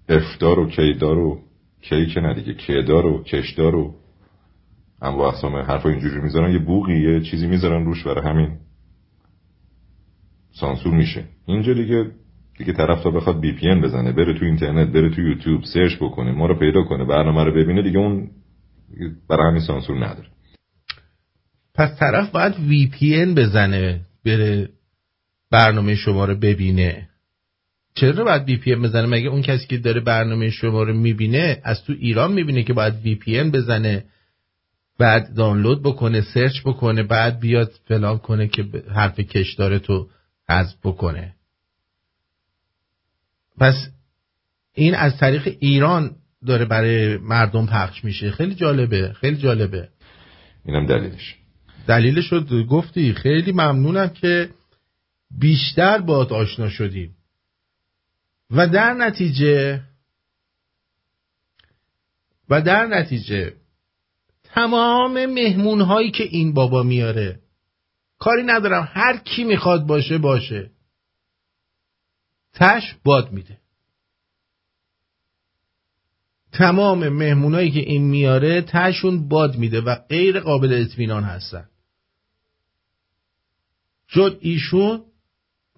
افدار و کیدار و کی که نه دیگه کیدار و کشدار و انواع اقسام حرفا اینجوری میذارن، یه بوقی یه چیزی میذارن روش، برای همین سانسور میشه. اینجا دیگه دیگه طرف تا بخواد بی پی ان بزنه، بره تو اینترنت، بره تو یوتیوب سرچ بکنه، ما رو پیدا کنه، برنامه رو ببینه، دیگه اون برای همین سانسور نداره. پس طرف باید وی پی ان بزنه بره برنامه شما رو ببینه. چرا باید وی پی ان بزنه؟ مگه اون کسی که داره برنامه شما رو میبینه از تو ایران میبینه که باید وی پی ان بزنه، بعد دانلود بکنه، سرچ بکنه، بعد بیاد فلان کنه که حرف کش داره تو حذف بکنه؟ پس این از طریق ایران داره برای مردم پخش میشه. خیلی جالبه، خیلی جالبه. اینم دلیلش دلیلش رو گفتی. خیلی ممنونم که بیشتر باهات آشنا شدیم و در نتیجه و در نتیجه تمام مهمونهایی که این بابا میاره، کاری ندارم هر کی میخواد باشه باشه، تش باد میده. تمام مهمونایی که این میاره تشون باد میده و غیر قابل اطمینان هستن. چون ایشون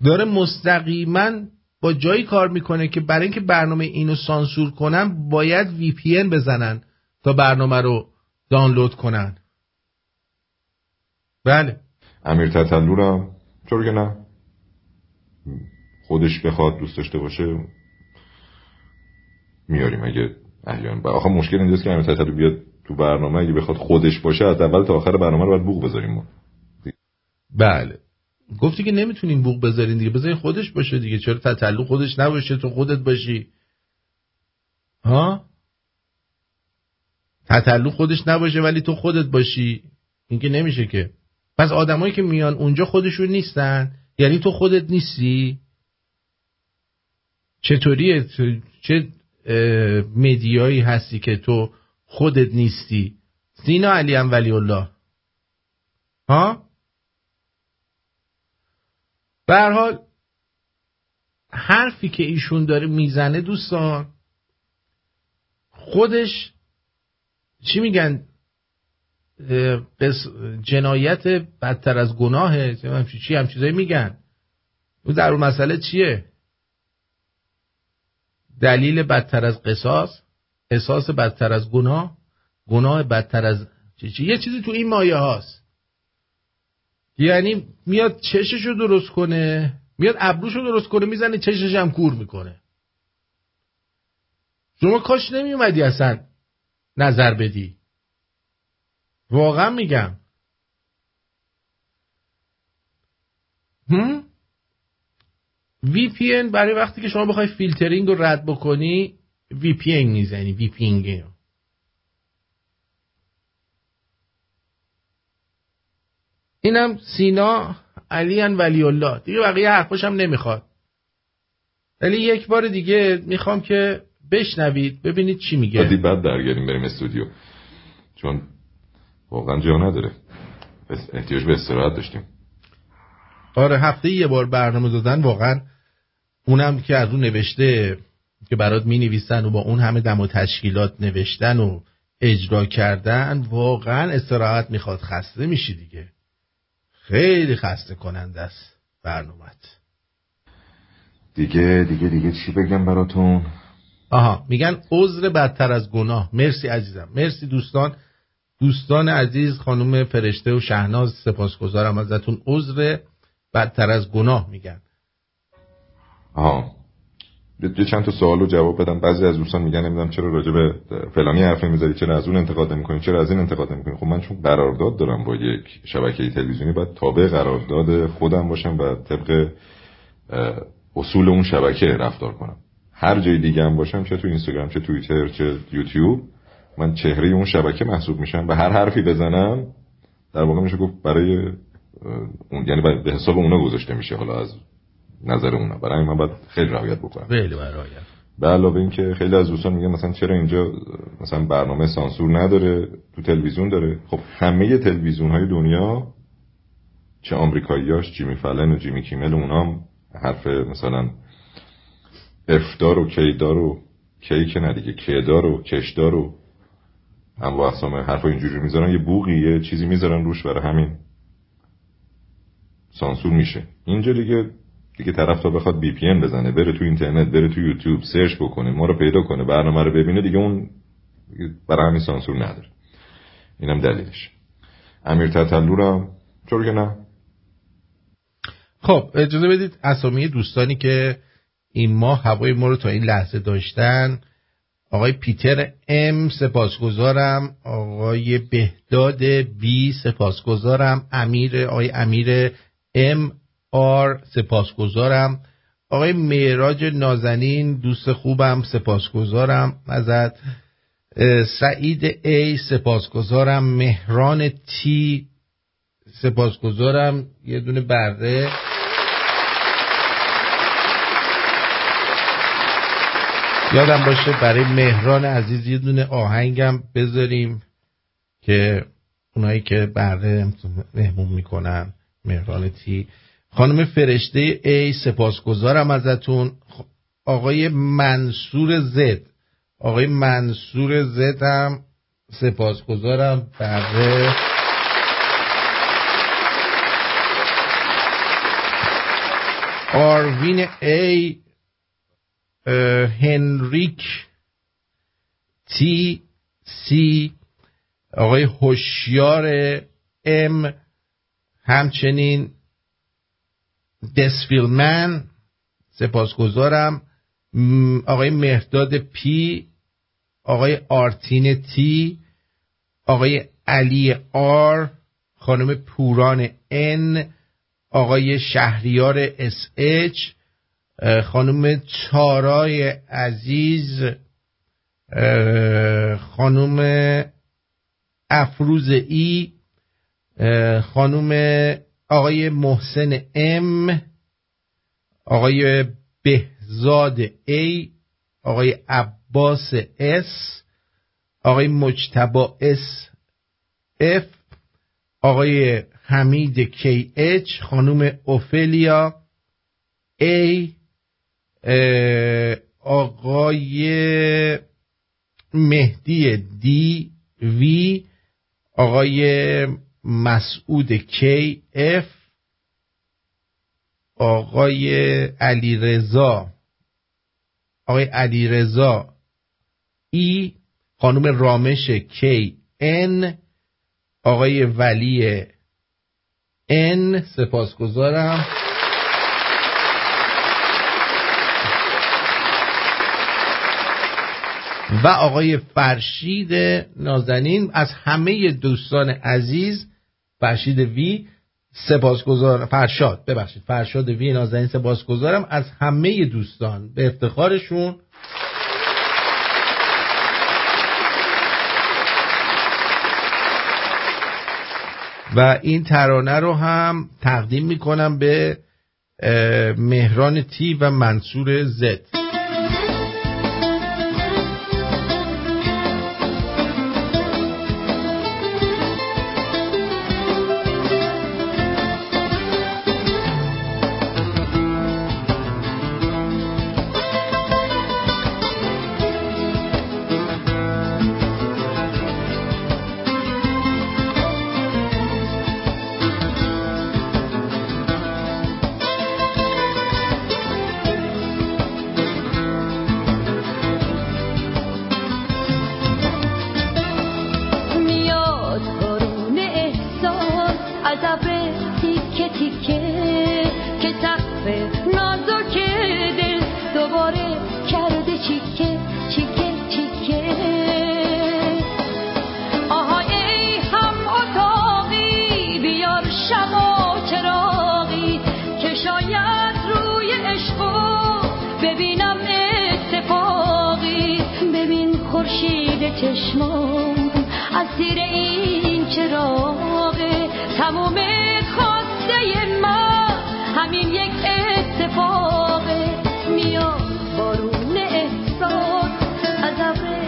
داره مستقیما با جایی کار میکنه که برای اینکه برنامه اینو سانسور کنن باید وی پی ان بزنن تا برنامه رو دانلود کنن. بله. امیر تتلورم چرا که نه، خودش بخواد دوست داشته باشه میاریم. اگه احیان با آخه مشکل اینجاست که امیر تتلو بیاد تو برنامه، اگه بخواد خودش باشه از اول تا آخر برنامه رو باید بوق بذاریم ما. بله گفتی که نمیتونیم بوق بذارین دیگه، بذارین خودش باشه دیگه. چرا تتلو خودش نباشه تو خودت باشی؟ ها، تتلو خودش نباشه ولی تو خودت باشی، این که نمیشه که. پس آدمایی که میان اونجا خودشون نیستن، یعنی تو خودت نیستی. چطوریه؟ چه مدیایی هستی که تو خودت نیستی؟ سینا علیان ولیالله. ها، به هر حال حرفی که ایشون داره میزنه دوستان، خودش چی میگن، جنایت بدتر از گناهه، چی هم چیزایی میگن. اون در اون مسئله چیه؟ دلیل بدتر از قصاص، قصاص بدتر از گناه، گناه بدتر از چی چی؟ یه چیزی تو این مایه هاست. یعنی میاد چششو درست کنه، میاد ابروشو درست کنه، میزنه چشش هم کور میکنه. شما کاش نمیومدی اصلا نظر بدی، واقعا میگم. هم؟ وی پی ان برای وقتی که شما بخوای فیلترینگ رو رد بکنی وی پی ان میزنی، وی پی ان. اینم سینا علیان ولی‌الله، دیگه بقیه حرفاش هم نمیخواد، ولی یک بار دیگه میخوام که بشنوید ببینید چی میگه. بعدی بعد درگیریم بریم استودیو، چون واقعا جا نداره، احتیاج به استراحت داشتیم. آره هفته یه بار برنامه دادن واقعا، اونم که از اون نوشته که برات می نویسن و با اون همه دم و تشکیلات نوشتن و اجرا کردن، واقعا استراحت میخواد، خسته میشی دیگه. خیلی خسته کننده است برنامه‌ت. دیگه دیگه دیگه چی بگم براتون؟ آها میگن عذر بدتر از گناه. مرسی عزیزم، مرسی دوستان، دوستان عزیز، خانم فرشته و شهناز سپاسگزارم ازتون. عذر بدتر از گناه میگن. آها یه چند تا سوالو جواب بدم. بعضی از دوستان میگن نمیدونم چرا راجع به فلانی حرف نمیزنی، چرا از اون انتقاد نمیکنی، چرا از این انتقاد نمیکنی. خب من چون قرارداد دارم با یک شبکه تلویزیونی باید تابع قرارداد خودم باشم و طبق اصول اون شبکه رفتار کنم. هر جای دیگه هم باشم، چه تو اینستاگرام، چه توییتر، چه یوتیوب، من چهره اون شبکه محسوب میشم و هر حرفی بزنم در واقع میشه گفت برای اون، یعنی به حساب اونا گذاشته میشه حالا از نظر اونا. برای من باید خیلی رعایت بکنم، خیلی رعایت. به علاوه این که خیلی از دوستان میگن مثلا چرا اینجا مثلا برنامه سانسور نداره تو تلویزیون داره. خب همه تلویزیون‌های دنیا، چه آمریکاییاش، جیمی فلن و جیمی کیمل، اونام حرف مثلا افدار و کیدار و کی که نه دیگه، کیدار و کشدار و هم با اقسام حرف اینجوری میذارن، یه بوقی یه چیزی میذارن روش، برای همین سانسور میشه. اینجا دیگه دیگه طرف تا بخواد بی پی ان بزنه، بره تو اینترنت، بره تو یوتیوب سرچ بکنه، ما رو پیدا کنه، برنامه رو ببینه، دیگه اون برای همین سانسور نداره. اینم دلیلش. امیر تتلورم چرا که نه. خب اجازه بدید اسامی دوستانی که این ماه هوای ما رو تا این لحظه داشتن: آقای پیتر ام سپاسگزارم، آقای بهداد بی سپاسگزارم، امیر آقای امیر ام آر سپاسگزارم، آقای معراج نازنین دوست خوبم سپاسگزارم ازت، سعید ای سپاسگزارم، مهران تی سپاسگزارم، یه دونه برده یادم باشه برای مهران عزیز یه دونه آهنگم بذاریم که اونایی که برده مهمون میکنن. مهران تی، خانم فرشته ای سپاسگزارم ازتون. آقای منصور زد، آقای منصور زد هم سپاسگزارم برده. آروین ای، هنریک تی سی، آقای هوشیار ام، همچنین دسفیلمن سپاسگزارم، آقای مهداد پی، آقای آرتین تی، آقای علی آر، خانم پوران ان، آقای شهریار اس اچ، خانم تارای عزیز، خانم افروز ای، خانم آقای محسن ام، آقای بهزاد ای، آقای عباس اس، آقای مجتبی اس اف، آقای حمید کی اچ، خانم اوفلیا ای، آقای مهدی دی وی، آقای مسعود کی اف، آقای علیرضا، آقای علیرضا ای، خانم رامش کی ان، آقای ولی ان سپاسگزارم. و آقای فرشید نازنین، از همه دوستان عزیز، فرشید وی سپاسگزارم، فرشاد، ببخشید، فرشاد وی نازنین سپاسگزارم از همه دوستان به افتخارشون. و این ترانه رو هم تقدیم میکنم به مهران تی و منصور زد.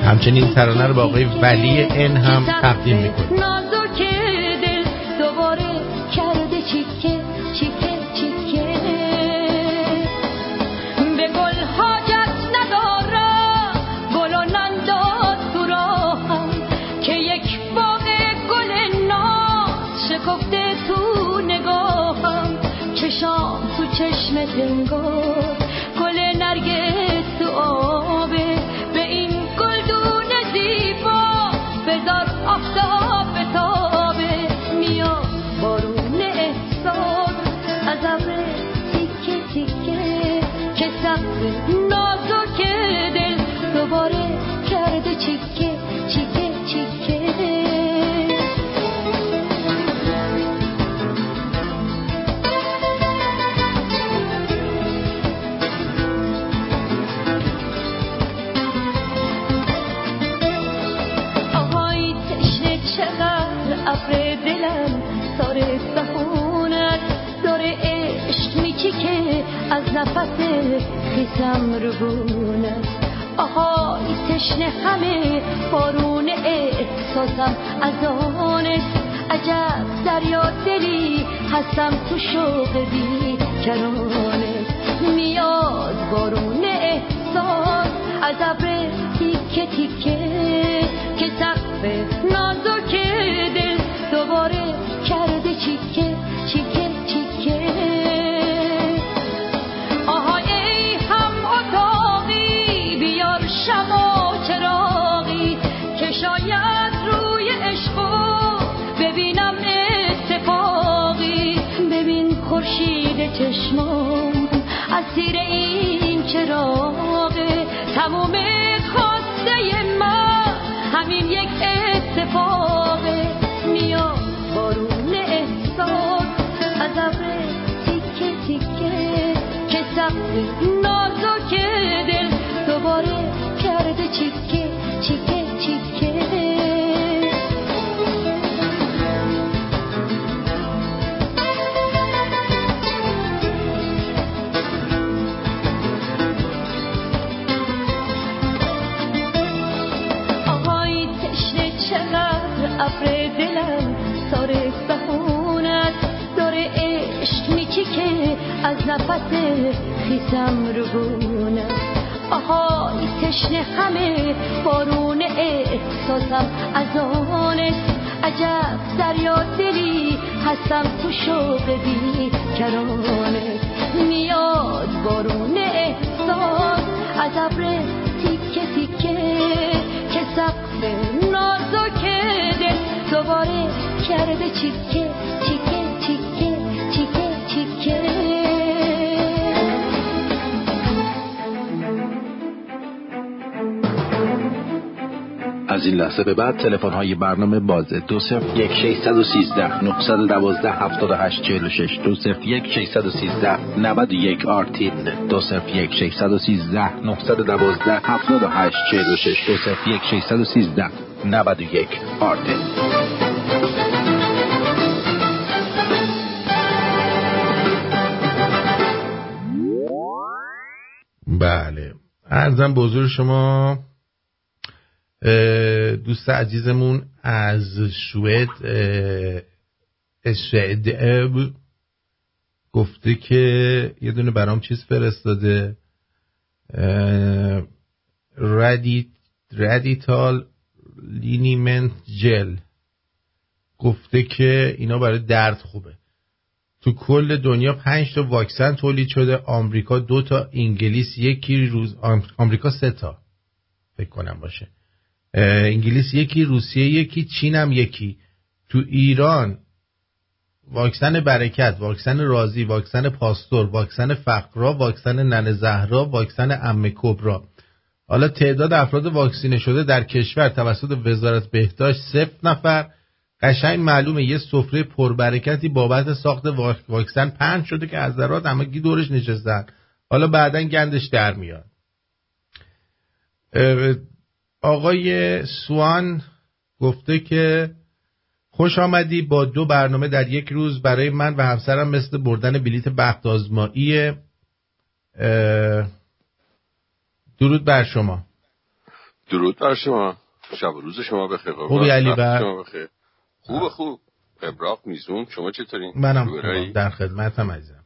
همچنین ترانه رو با آقای ولی ان هم تقدیم میکنیم. از این لحظه به بعد تلفن‌های برنامه بازه دو صفر یک شش یک سه نه یک دو هفت هشت چهار شش دو صفر یک شش یک سه نه یک آرتین دو صفر یک شش یک سه نه یک دو هفت هشت چهار شش دو صفر یک شش یک سه نه یک آرتین. بله عرضم به حضور شما دوست عزیزمون از شوئد اشعدب گفته که یه دونه برام چیز فرستاده ردی ردیتال لینیمنت جل، گفته که اینا برای درد خوبه. تو کل دنیا پنج تا واکسن تولید شده، آمریکا دو تا، انگلیس یکی، روز آمریکا سه تا فکر کنم باشه، انگلیس یکی، روسیه یکی، چین هم یکی. تو ایران واکسن برکت، واکسن رازی، واکسن پاستور، واکسن فقرا، واکسن ننه زهرا، واکسن عمه کبرا. حالا تعداد افراد واکسینه شده در کشور توسط وزارت بهداشت صفر نفر. قشنگ معلومه یه سفره پربرکتی بابت ساخت واکسن پهن شده که از ذرات همه گی دورش نشستن، حالا بعدن گندش در میاد. آقای سوان گفته که خوش آمدی، با دو برنامه در یک روز برای من و همسرم مثل بردن بلیت بخت آزماییه. درود بر شما. درود بر شما، شب و روز شما بخیر. خوبی علی بر خوب خوب ابراق میزون، شما چطورین؟ منم در خدمتم عزیزم.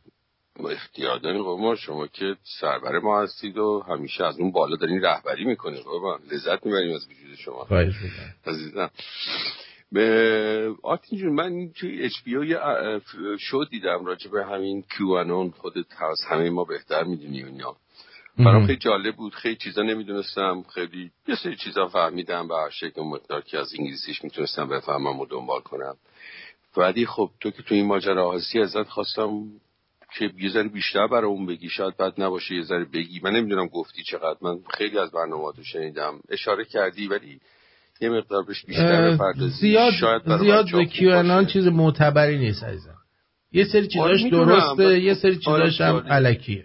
با اختیار دارین قربان، شما که سرور ما هستید و همیشه از اون بالا دارین رهبری میکنید قربان، لذت میبریم از وجود شما. خواهش میکنم عزیزم. به آرتین جون من توی اچ پی او یه شو دیدم راجع به همین کیوانون، خودت هست همه ما بهتر میدونی اونیا، برام خیلی جالب بود، خیلی چیزا نمیدونستم، خیلی یه سری چیزا فهمیدم به هر شکل مقدار که از انگلیسیش میتونستم بفهمم و دنبال کنم. ولی خب تو که تو این ماجرا هستی ازت خواستم که یه ذره بیشتر برام بگی، شاید بد نباشه یه ذره بگی. من نمیدونم گفتی چقدر، من خیلی از برنامه‌هاتو شنیدم، اشاره کردی ولی یه مقدار بهش بیشتر بپردازی. زیاد زیاد به کیوانان چیز معتبری نیست عزیزم، یه سری چیزاش درسته، یه سری چیزاش هم الکیه.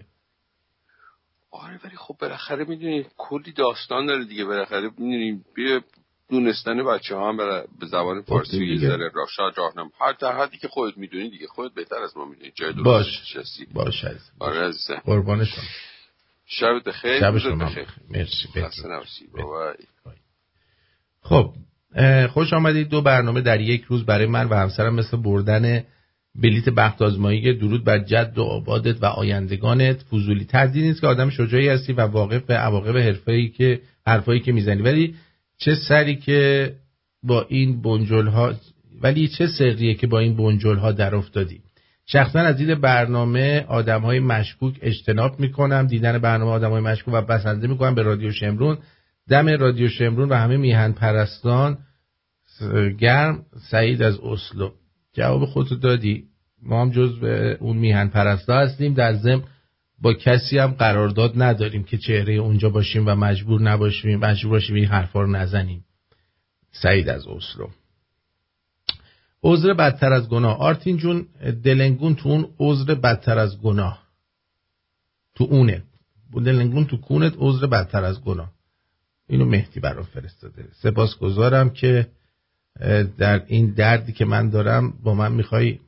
آره ولی خب بالاخره میدونی کلی داستان داره دیگه، بالاخره میدونی بیره دونستن بچه ها هم به زبان فارسی یه ذره راشا جاهنم هر در حدی که خودت میدونی دیگه، خودت بهتر از ما میدونی جای درست چستی. باش عزیزم. آره عزیزم قربان شما، شبت خیر. شب شما مرسی، خسته نباشی. خب خوش آمدید، دو برنامه در یک روز برای من و همسرم مثل بردن بلیت بخت آزمایی. درود بر جد و آبادت و آیندگانت. فضولی تردید نیست که آدم شجاعی هستی و واقف به عواقب حرفایی که حرفایی که میزنی، ولی چه سری که با این بنجل‌ها ولی چه سریه که با این بنجل‌ها در افتادی. شخصا از دید برنامه آدم‌های مشکوک اجتناب می‌کنم، دیدن برنامه آدم‌های مشکوک و بسنده می‌کنم به رادیو شمرون. دم رادیو شمرون و همه میهن پرستان گرم. سعید از اسلو. جواب خودتو دادی، ما هم جز اون میهن پرستا هستیم، در ضمن با کسی هم قرارداد نداریم که چهره اونجا باشیم و مجبور نباشیم مجبور باشیم این حرفا رو نزنیم. سعید از اسلو. عذر بدتر از گناه. آرتین جون دلنگون تو اون عذر بدتر از گناه، تو اونه دلنگون تو کونت عذر بدتر از گناه. اینو مهدی برام فرستاده. سپاسگزارم که در این دردی که من دارم با من میخوای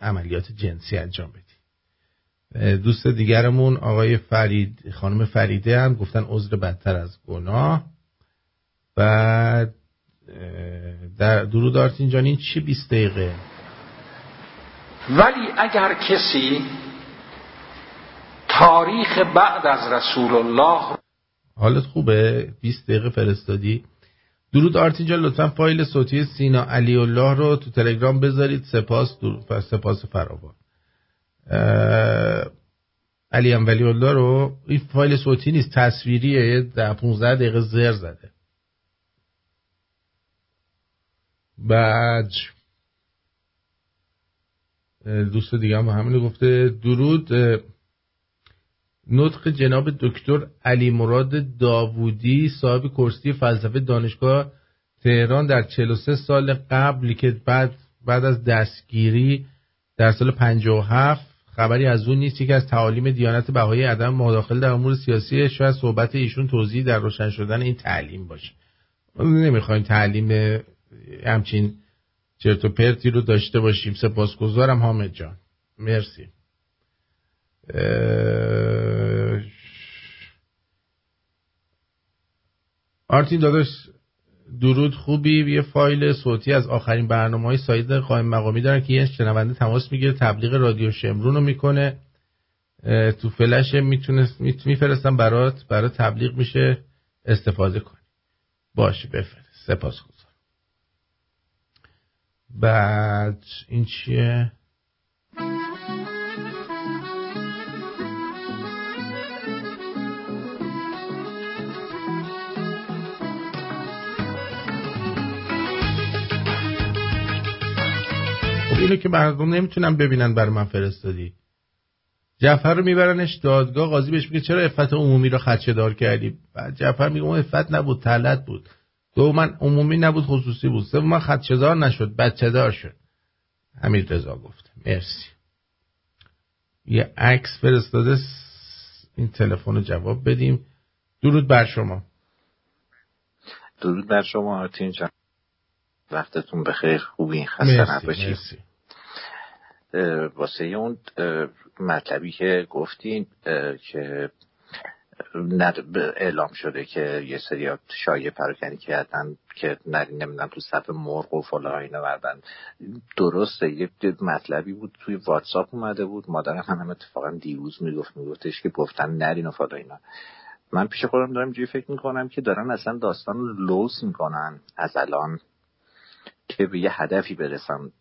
عملیات جنسی انجام بدی. دوست دیگرمون آقای فرید، خانم فریده هم گفتن عذر بدتر از گناه. بعد در درود آرتین جان. این چی بیست دقیقه؟ ولی اگر کسی تاریخ بعد از رسول الله. حالت خوبه؟ بیست دقیقه فرستادی. درود آرتین جان، لطفا فایل صوتی سینا علی الله رو تو تلگرام بذارید. سپاس درود، سپاس فراوان. علیان ولی‌الله رو این فایل صوتی نیست، تصویریه، در پانزده دقیقه زر زده. بعد دوست دیگه هم همین گفته. درود، نطق جناب دکتر علی مراد داوودی صاحب کرسی فلسفه دانشگاه تهران در چهل و سه سال قبلی که بعد بعد از دستگیری در سال پنجاه و هفت خبری از اون نیست که از تعالیم دیانت بهایی عدم مداخله در امور سیاسی، شاید صحبت ایشون توضیح در روشن شدن این تعلیم باشه. نمیخوایم تعلیم همچین چرت و پرتی رو داشته باشیم. سپاسگزارم حامد جان، مرسی. آرتین داداش درود، خوبی؟ یه فایل صوتی از آخرین برنامه‌های سعید قائم مقامی دارن که یه شنونده تماس میگیره، تبلیغ رادیو شمرون رو میکنه تو فلش، میتونه میفرستم برات، برات تبلیغ میشه، استفاده کن. باشه بفرست، سپاسگزارم. بعد این چیه؟ اینو که مردم نمیتونن ببینن برای من فرستادی. جعفر رو میبرنش دادگاه، قاضی بهش میگه چرا عفت عمومی رو خدشه دار کردی؟ بعد جعفر میگه اون عفت نبود، تلت بود. دو من عمومی نبود، خصوصی بود. سه من خدشه دار نشد، بچه دار شد. حمید رضا گفت مرسی. یه عکس فرستاده، این تلفن رو جواب بدیم. درود بر شما. درود بر شما آرتین جان، وقتتون بخیر، خوبی؟ خسته نباشید. واسه اون مطلبی که گفتین که اعلام شده که یه سری شایعه پراکنی کردن که نری نمیدونم تو صف مرغ و فلان اینا بردن، درسته. یه مطلبی بود توی واتساپ اومده بود، مادرم هم اتفاقا دیروز میگفت میگفتش که گفتن نرین و فلان اینا. من پیش خودم دارم جوری فکر میکنم که دارن اصلا داستان رو لوس میکنن از الان که به یه هدفی برسم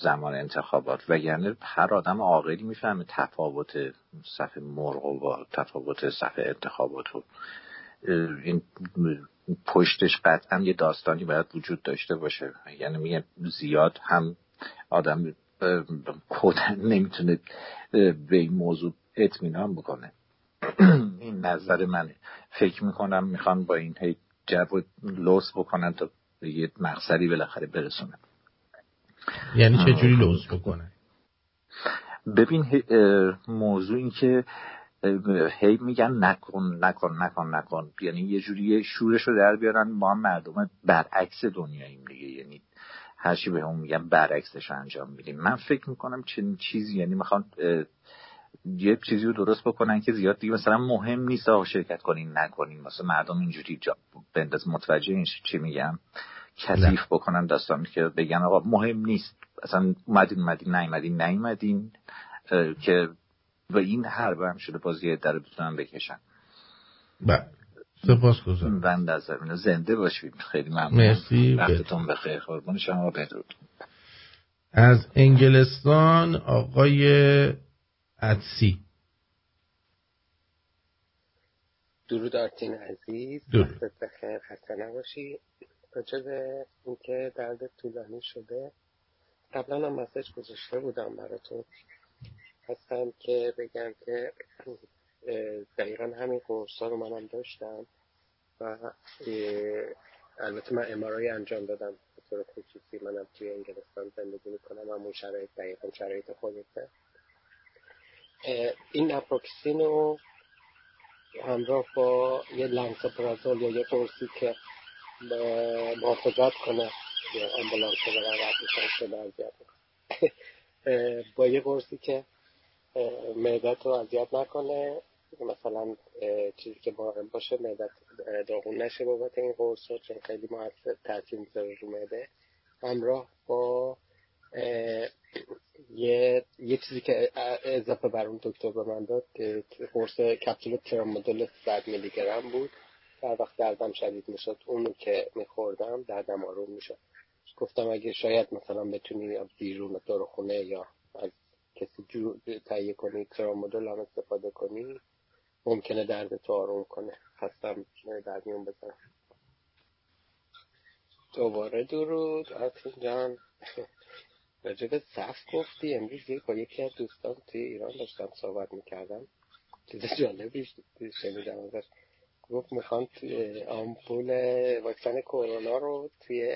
زمان انتخابات، و یعنی هر آدم عاقلی میفهمه تفاوت صف مرغ و تفاوت صف انتخابات و این پشتش قطعا یه داستانی باید وجود داشته باشه. یعنی میگه زیاد هم آدم کودن نمیتونه به این موضوع اطمینان بکنه. این نظر منه. فکر میکنم میخوان با این هی جو لوس بکنن تا یه مقصدی بالاخره برسونه. یعنی چه جوری لوز بکنه؟ ببین موضوع این که هی میگن نکن نکن نکن نکن، یعنی یه جوری شورش رو در بیارن. ما مردم برعکس دنیاییم دیگه، یعنی هر چی بهمون میگن برعکسش انجام میدیم. من فکر میکنم چنین چیزی، یعنی میخوان یه چیزی رو درست بکنن که زیاد دیگه مثلا مهم نیست آقا شرکت کنین نکنین، مثلا مردم اینجوری جا بنداز، متوجه این چی میگم؟ کثیف بکنن داستانی که بگن آقا مهم نیست اصلا، اومدین اومدین نیومدین نیومدین، که و این هر بهم شده باز یه در بتونن بکشن. بله سپاسگزارم. بنده از اینا زنده باشید، خیلی ممنون. مرسی، وقتتون بخیر، قربون شما. بدرود. از انگلستان آقای عدسی. درود آرتین عزیز، وقتت بخیر، خسته نباشی. راجع به اینکه درد طولانی شده، قبلا هم مسیج گذاشته بودم براتون، هستم که بگم که دقیقا همین قرصا رو منم داشتم و البته من ام‌آرآی انجام دادم به طور خصوصی، منم توی انگلستان زندگی میکنم، همون شرایط دقیقا شرایط خودته. این ناپروکسین رو همراه با یه لانسپرازول یا یه قرصی که محافظت کنه یا آمبولانس رو رد می‌کنه، اذیت می‌کنه، با یه قرصی که معده رو اذیت نکنه، مثلا چیزی که مراقب باشه معده داغون نشه بابت این قرص رو، چون خیلی مؤثر تاثیر می‌ذاره رو معده، همراه با یه یه چیزی که اضافه بر اون دکتر به من داد، قرص کپسول ترامادول صد میلی گرم بود. هر وقت دردم شدید میشد اونو که میخوردم دردم آروم میشد. گفتم اگه شاید مثلا بتونی از بیرون دور خونه یا از کسی جو تهیه کنی ترامادول هم استفاده کنی، ممکنه درد تو آروم کنه. هستم درد میون بزنم. دوباره درود آرتین جان. راجب صف گفتی، امروز یک با یکی از دوستان توی ایران داشتم صحبت میکردم، چیز جالبی شنیدم ازش. گفت میخوان آمپول واکسن کرونا رو توی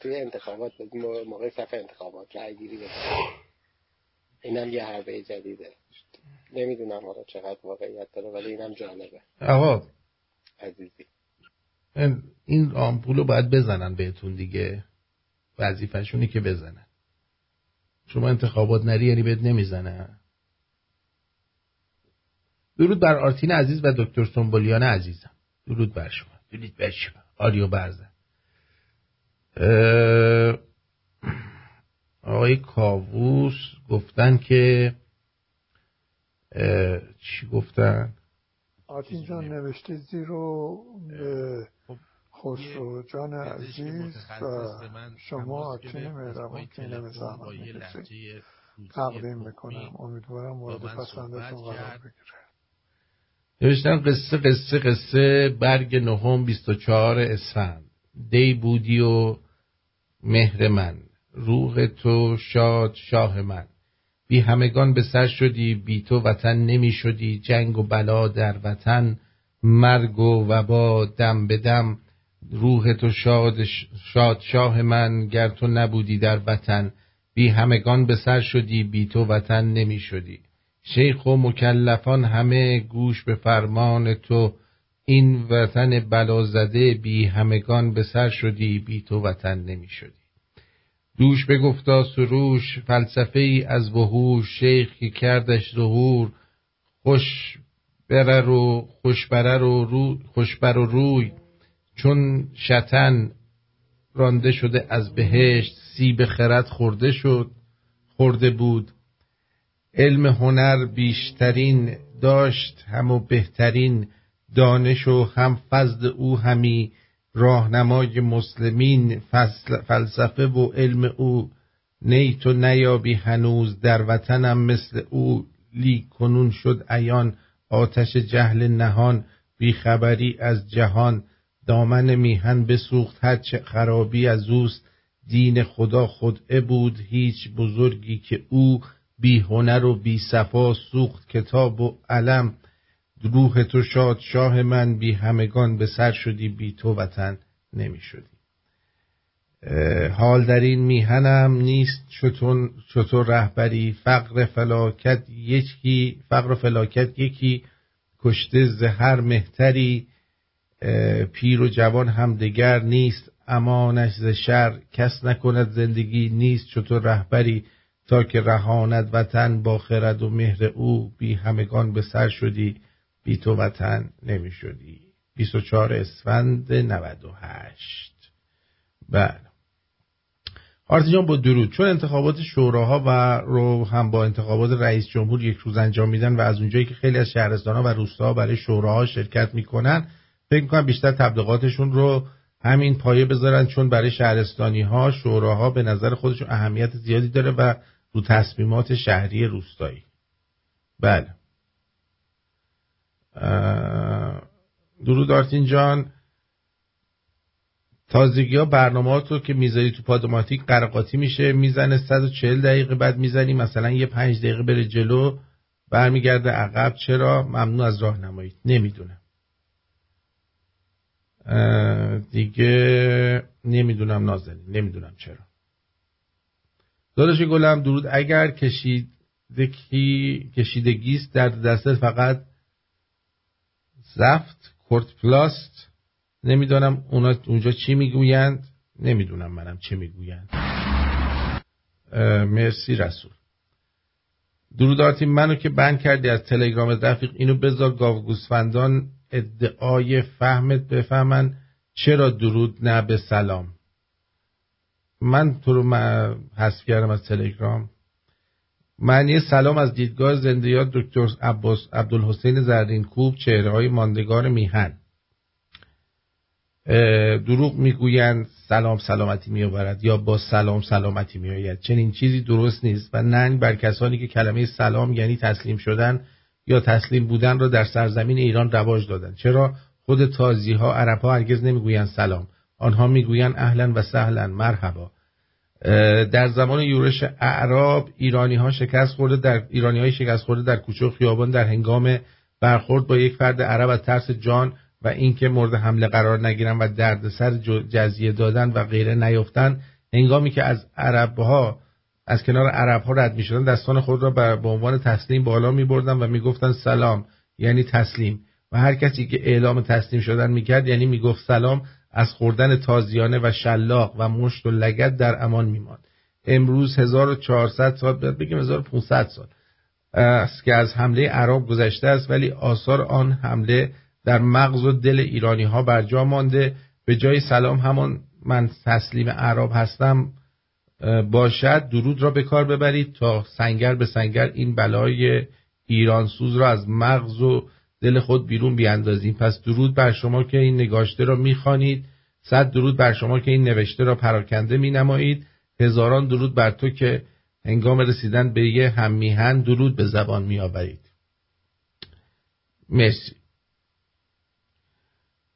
توی انتخابات موقع صف انتخابات رای گیری بزنن. اینم یه حربه جدیده. نمیدونم حالا چقدر واقعیت داره ولی اینم جالبه. آقا عزیزی این آمپول رو باید بزنن بهتون دیگه. وظیفه‌شونه که بزنن. شما انتخابات نری یعنی بهت نمیزنن. درود بر آرتین عزیز و دکتر سنبولیان عزیزم. درود بر شما. درود بر شما. آریو برزن. آقای کاووس گفتن که چی گفتن؟ آرتین جان نوشته زیرو خسرو جان عزیز و شما آرتین مهربان که نمیزنم تقدیم بکنم. امیدوارم مورد پسندتون قرار بگیره. نوشتن قصه قصه قصه برگ نهم بیست و چهار اسفند دی بودی و مهر من روغ تو شاد شاه من بی همگان به سر شدی بی تو وطن نمی شدی جنگ و بلا در وطن مرگ و وبا دم به دم روغ تو شاد شاد شاه من گر تو نبودی در وطن بی همگان به سر شدی بی تو وطن نمی شدی شیخ و مکلفان همه گوش به فرمان تو این وطن بلازده بی همگان به سر شدی بی تو وطن نمی شدی دوش بگفتا سروش فلسفه ای از وحوش شیخی کردش ظهور خوش بره رو خوش بره رو, رو خوش بر و روی چون شطن رانده شده از بهشت سیب خرد خورده شد خورده بود علم هنر بیشترین داشت هم و بهترین دانش و هم فضل او همی راهنمای مسلمین فلسفه و علم او نی تو نیابی هنوز در وطنم مثل او لی کنون شد عیان آتش جهل نهان بیخبری از جهان دامن میهن بسوخت هرچه خرابی از اوست دین خدا خدعه بود هیچ بزرگی که او بی هنر و بی صفا سوخت کتاب و علم روح تو شاد شاه من بی همگان به سر شدی بی تو وطن نمی شدی حال در این میهنم نیست چطور, چطور رهبری فقر فلاکت یکی فقر فلاکت یکی کشته زهر مهتری پیر و جوان هم دگر نیست امانش ز شر کس نکند زندگی نیست چطور رهبری تا که رهاند وطن با خرد و مهر او بی همگان به سر شدی بی تو وطن نمی شدی بیست و چهار اسفند نود و هشت بله آرتین جان با درود چون انتخابات شوراها و رو هم با انتخابات رئیس جمهور یک روز انجام میدن و از اونجایی که خیلی از شهرستانها و روستاها برای شوراها شرکت میکنن فکر میکنم بیشتر تبلیغاتشون رو همین پایه بذارن چون برای شهرستانی ها شوراها به نظر خودشون اهمیت زیادی داره و رو تصمیمات شهری روستایی بله درود آرتین جان تازگی ها برنامه‌ات رو که میذاری تو پادوماتیک قرقاتی میشه میزنه صد و چهل دقیقه بعد میزنی مثلا یه پنج دقیقه بره جلو برمیگرده عقب چرا ممنون از راهنمایی نمیدونم دیگه نمیدونم نازنین نمیدونم چرا داداش گلم درود اگر کشیدگی کشیدگیست در دستت فقط زفت کورت پلاست نمیدونم اونا اونجا چی میگویند نمیدونم منم چه میگویند مرسی رسول درود آرتین منو که بند کردی از تلگرام رفیق اینو بذار گاو گوسفندان ادعای فهمت بفهمن چرا درود نه به سلام من تو رو حذف کردم از تلگرام معنی سلام از دیدگاه زنده یاد دکتر عباس عبدالحسین زرینکوب چهره های ماندگار میهن دروغ میگویند سلام سلامتی میآورد یا با سلام سلامتی میآید چنین چیزی درست نیست و ننگ بر کسانی که کلمه سلام یعنی تسلیم شدن یا تسلیم بودن را در سرزمین ایران رواج دادند چرا خود تازی ها عرب ها هرگز نمیگویند سلام آنها میگویند اهلا و سهلا مرحبا در زمان یورش اعراب ایرانی ها شکست خورده در ایرانی های شکست خورده در کوچه و خیابان در هنگام برخورد با یک فرد عرب از ترس جان و اینکه مورد حمله قرار نگیرن و دردسر جزیه دادن و غیره نیافتن، هنگامی که از عربها از کنار عربها رد می‌شدن دستان خود را به عنوان تسلیم بالا می‌بردن و می‌گفتند سلام یعنی تسلیم، و هر کسی که اعلام تسلیم شدن می‌کرد یعنی می‌گفت سلام از خوردن تازیانه و شلاق و مشت و لگد در امان می‌ماند. امروز هزار و چهارصد سال بگیم هزار و پانصد سال است که از حمله عرب گذشته است، ولی آثار آن حمله در مغز و دل ایرانی‌ها برجا مانده. به جای سلام همان من تسلیم عرب هستم باشد درود را به کار ببرید تا سنگر به سنگر این بلای ایران سوز را از مغز و دل خود بیرون بیاندازیم. پس درود بر شما که این نگاشته را می‌خوانید، صد درود بر شما که این نوشته را پراکنده می‌نمایید، هزاران درود بر تو که هنگام رسیدن به یه هم میهن درود به زبان می‌آورید. مرسی.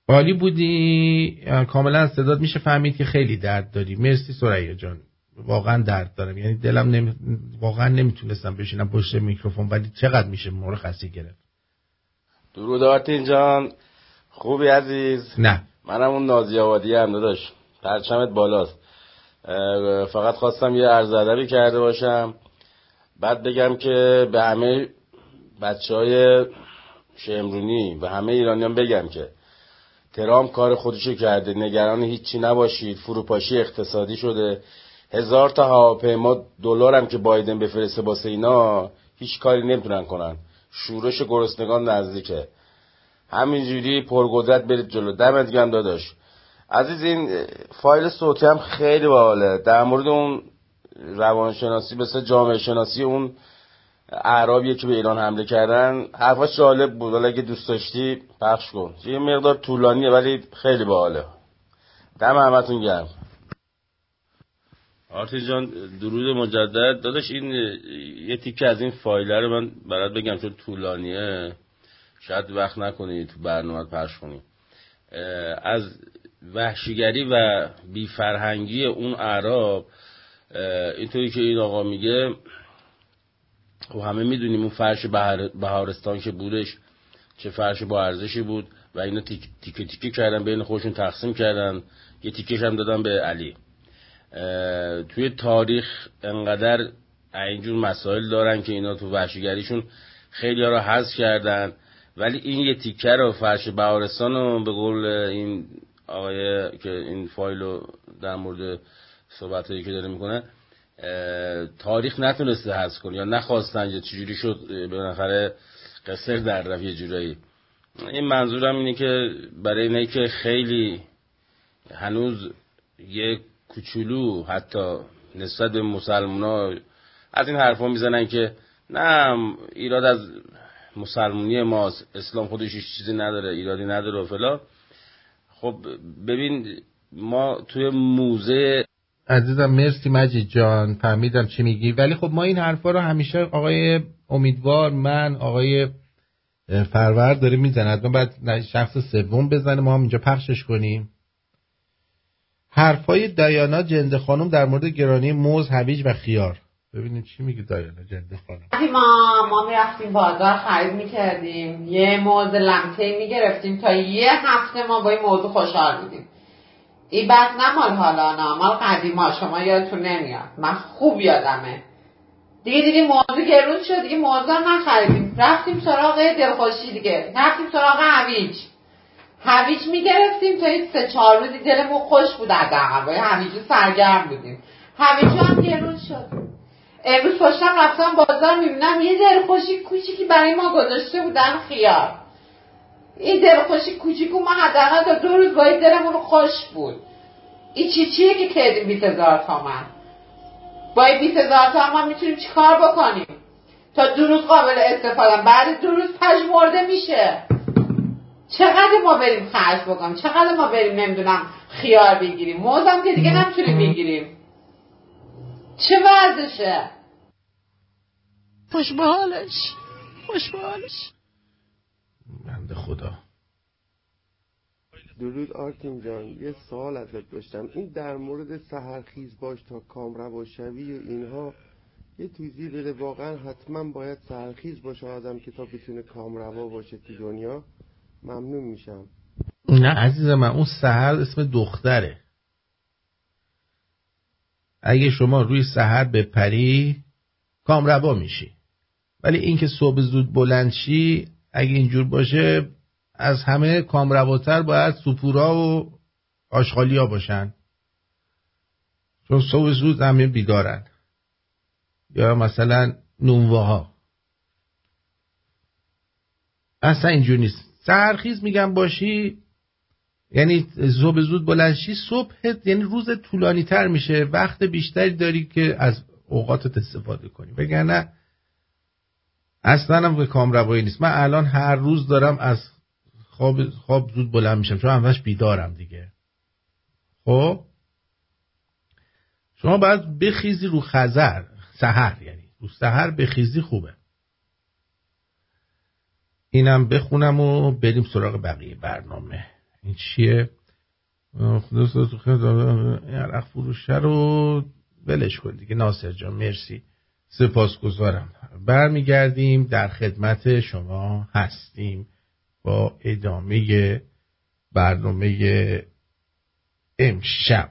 عالی بودی، کاملا صدات میشه فهمید که خیلی درد داری. مرسی سریا جان، واقعا درد دارم، یعنی دلم نمی... واقعا نمیتونستم بشینم پشت میکروفون، ولی چقدر میشه مرخصی گرفت. درود آرتین جان، خوبی عزیز؟ نه منم اون نازی آبادی هم داداش، پرچمت بالاست. فقط خواستم یه عرض ادبی کرده باشم، بعد بگم که به همه بچهای شمرونی و همه ایرانیان بگم که ترامپ کار خودشو کرده، نگران هیچی نباشید، فروپاشی اقتصادی شده، هزار تا هواپیما دلارم که بایدن بفرسته واسه اینا هیچ کاری نمیتونن کنن، شورش گرسنگان نزدیکه، همینجوری پرقدرت برید جلو. دمت گرم داداش عزیز. این فایل صوتی هم خیلی باحاله، در مورد اون روانشناسی مثلا جامعه شناسی اون اعرابی که به ایران حمله کردن، حرفاش جالب بود، اگه دوست داشتی پخش کن. یه مقدار طولانیه ولی خیلی باحاله. دم همتون گرم. آرتین جان درود مجدد داداش. این یه تیکه از این فایله رو من برات بگم چون طولانیه شاید وقت نکنی تو برنامه پخش کنی. از وحشیگری و بیفرهنگی اون اعراب اینطوری که این آقا میگه، خب همه میدونیم اون فرش بهار... بهارستان که بودش چه فرش با ارزشی بود و اینا تیک... تیکه تیکه کردن بین خودشون تقسیم کردن، یه تیکش هم دادن به علی. توی تاریخ انقدر اینجور مسائل دارن که اینا تو وحشیگریشون خیلی ها رو حذف کردن، ولی این یه تیکه رو فرش بهارستان رو به قول این آقای که این فایل رو در مورد صحبت هایی که داره میکنه تاریخ نتونسته حذف کنه یا نخواستن یا چجوری شد به نفره قصر در رفت یه جورایی. این منظورم اینه که برای اینه که خیلی هنوز یه کوچولو حتی نسبت به مسلمان‌ها از این حرفا میزنن که نه ایراد از مسلمانی ماست، اسلام خودش هیچ چیزی نداره، ایرادی نداره و فلان. خب ببین ما توی موزه عزیزم، مرسی مجید جان، فهمیدم چی میگی، ولی خب ما این حرفا رو همیشه آقای امیدوار، من، آقای فرور داره میزنه، ما بعد شخص سوم بزنه ما هم اینجا پخشش کنیم. حرفای دایانا جنده خانم در مورد گرانی موز، هویج و خیار. ببینیم چی میگه دایانا جنده خانم. ما ما میرفتیم بازار خرید میکردیم، یه موز لمته‌ای میگرفتیم تا یه هفته ما با این موضوع خوشحال بودیم. این بد نمال حالا نامال قدیما، شما یادتون نمیاد، من خوب یادمه. دیگه دیگه موضوع گرون شد، دیگه موضوع نخریدیم، رفتیم سراغ دلخوشی، دیگه رفتیم سراغ هویج. هویج میگرفتیم تا این سه چهار روزی دلمون خوش بود، حداقل هویجو سرگرم بودیم. هویجو هم گرون شد. امروز پاشم رفتم بازار میبینم یه دلخوشی کوچیکی برای ما گذاشته بودن خیار. این دلخوشی کوچیکو ما حداقل تا دو روز باید دلمون خوش بود. این چی چیه که کردیم بیست هزار تومن؟ با این بیست هزار تومن میتونیم چیکار بکنیم؟ تا دو روز قابل استفاده، بعد دو روز پژمرده میشه. چقدر ما بریم خرج بکنم، چقدر ما بریم نمیدونم خیار بگیریم، موزم که دیگه نمیتونیم بگیریم، چه وضعشه؟ خوش به حالش، خوش به حالش بنده خدا. درود آرتین جان، یه سوال ازت داشتم، این در مورد سحرخیز باش تا کامروا شوی و اینها یه توضیح بده. واقعا حتما باید سحرخیز باشه آدم که تا بتونه کامروا باشه تو دنیا؟ ممنون میشم. نه عزیز من، اون سحر اسم دختره. اگه شما روی سحر بپری کامربا میشی، ولی این که صبح زود بلند شی اگه اینجور باشه از همه کامرباتر باید سپورا و آشغالی ها باشن، چون صبح زود همه بیدارن، یا مثلا نونوه ها. اصلا اینجور نیست. سحرخیز میگم باشی یعنی صبح زود بلند شی، صبحت یعنی روز طولانی تر میشه، وقت بیشتری داری که از اوقاتت استفاده کنی، وگرنه اصلا هم به کامروایی نیست. من الان هر روز دارم از خواب خواب زود بلند میشم چون همش بیدارم دیگه. خب شما باید بخیزی رو خزر، سحر یعنی رو سحر بخیزی، خوبه. اینم بخونم و بریم سراغ بقیه برنامه. این چیه؟ خدا سرتو خیر داره، عرق فروشه رو ولش کن دیگه ناصر جان، مرسی، سپاسگزارم. برمیگردیم در خدمت شما هستیم با ادامه برنامه امشب.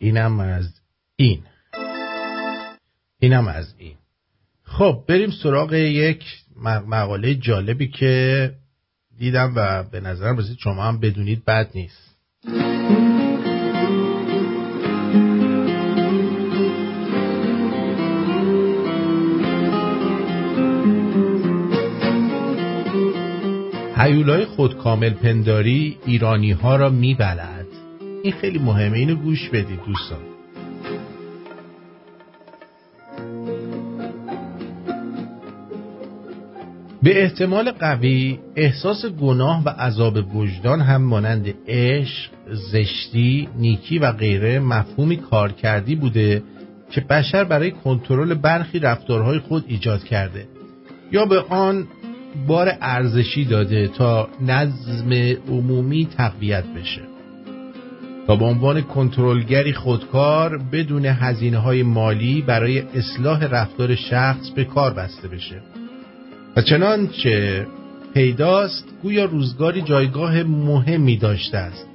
اینم از این اینم از این خب بریم سراغ یک مقاله جالبی که دیدم و به نظرم رسید شما هم بدونید بد نیست. هیولای خودکامل پنداری ایرانی ها را میبلد. این خیلی مهمه، اینو گوش بدید دوستان. به احتمال قوی احساس گناه و عذاب وجدان هم مانند عشق، زشتی، نیکی و غیره مفهومی کارکردی بوده که بشر برای کنترل برخی رفتارهای خود ایجاد کرده یا به آن بار ارزشی داده تا نظم عمومی تقویت بشه. تا به عنوان کنترلگری خودکار بدون هزینه‌های مالی برای اصلاح رفتار شخص به کار بسته بشه و چنانچه پیداست گویا روزگاری جایگاه مهمی داشته است،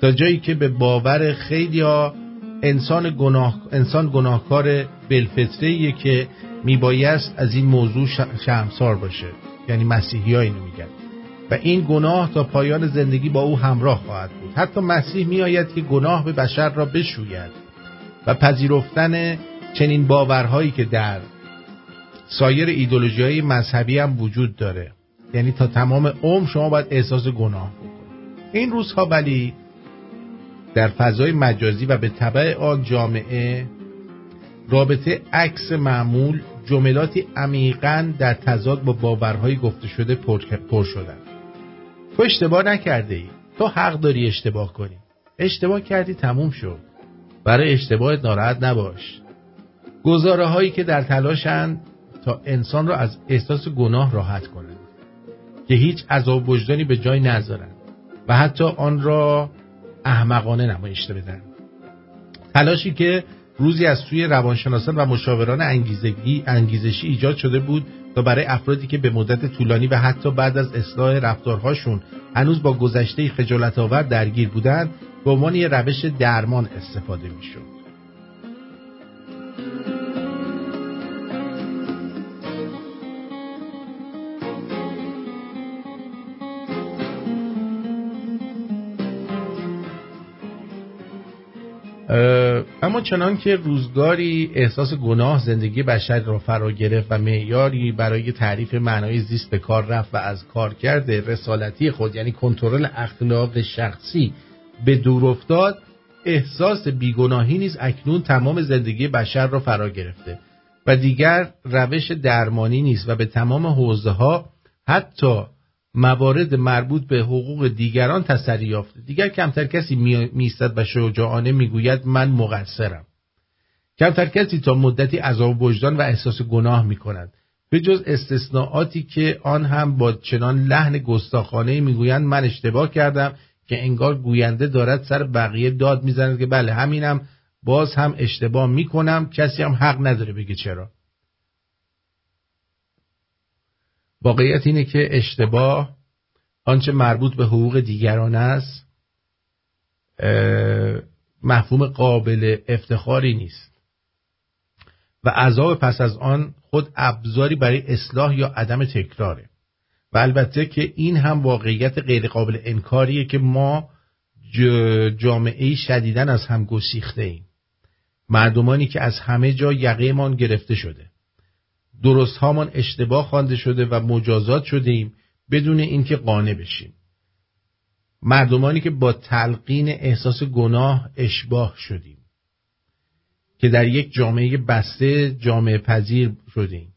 تا جایی که به باور خیلی‌ها انسان گناه انسان گناهکار بالفطره‌ایه که میبایست از این موضوع شرمسار باشه، یعنی مسیحی‌ها اینو میگن و این گناه تا پایان زندگی با او همراه خواهد بود. حتی مسیح میآید که گناه به بشر را بشوید و پذیرفتن چنین باورهایی که در سایر ایدئولوژی‌های مذهبی هم وجود داره، یعنی تا تمام عمر شما باید احساس گناه بکنید. این روزها ولی در فضای مجازی و به تبع آن جامعه رابطه عکس معمول جملاتی عمیقاً در تضاد با باورهای گفته شده پر شدن. تو اشتباه نکرده ای، تو حق داری اشتباه کنی، اشتباه کردی تموم شد، برای اشتباهت ناراحت نباش. گزاره هایی که در تلاشند تا انسان را از احساس گناه راحت کنند که هیچ عذاب وجدانی به جای نذارند و حتی آن را احمقانه نمایش بدن. تلاشی که روزی از سوی روانشناسان و مشاوران انگیزگی انگیزشی ایجاد شده بود تا برای افرادی که به مدت طولانی و حتی بعد از اصلاح رفتارهاشون هنوز با گذشته خجالت‌آور درگیر بودند به عنوان یک روش درمان استفاده می‌شد. اما چنان که روزگاری احساس گناه زندگی بشر را فرا گرفت و معیاری برای تعریف معنای زیست به کار رفت و از کارکرد رسالتی خود یعنی کنترل اخلاق شخصی به دور افتاد، احساس بیگناهی نیز اکنون تمام زندگی بشر را فرا گرفته و دیگر روش درمانی نیست و به تمام حوزه‌ها حتی موارد مربوط به حقوق دیگران تسری یافته. دیگر کمتر کسی می‌ایستد و شجاعانه میگوید من مقصرم. کمتر کسی تا مدتی عذاب وجدان و احساس گناه میکند، به جز استثناءاتی که آن هم با چنان لحن گستاخانه‌ای میگویند من اشتباه کردم که انگار گوینده دارد سر بقیه داد میزند که بله همینم، باز هم اشتباه میکنم، کسی هم حق نداره بگه چرا. واقعیت اینه که اشتباه آنچه مربوط به حقوق دیگران است مفهوم قابل افتخاری نیست و عذاب پس از آن خود ابزاری برای اصلاح یا عدم تکراره و البته که این هم واقعیت غیر قابل انکاریه که ما جامعه‌ای شدیداً از هم گسیخته ایم، مردمانی که از همه جا یقه‌مان گرفته شده، درست هامان اشتباه خوانده شده و مجازات شده ایم بدون اینکه قانع بشیم. مردمانی که با تلقین احساس گناه اشباح شدیم که در یک جامعه بسته جامعه پذیر شدیم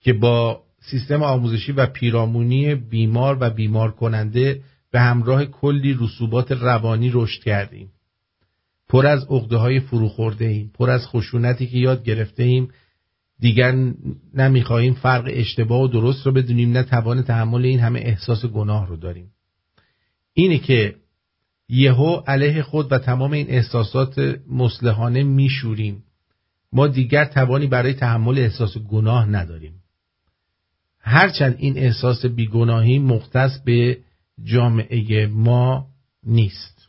که با سیستم آموزشی و پیرامونی بیمار و بیمار کننده به همراه کلی رسوبات روانی رشد کردیم، پر از عقده‌های فروخورده ایم، پر از خشونتی که یاد گرفته ایم. دیگر نمیخواهیم فرق اشتباه و درست رو بدونیم، نه توان تحمل این همه احساس گناه رو داریم. اینه که یهو علیه خود و تمام این احساسات مصلحانه میشوریم. ما دیگر توانی برای تحمل احساس گناه نداریم، هرچند این احساس بیگناهی مختص به جامعه ما نیست.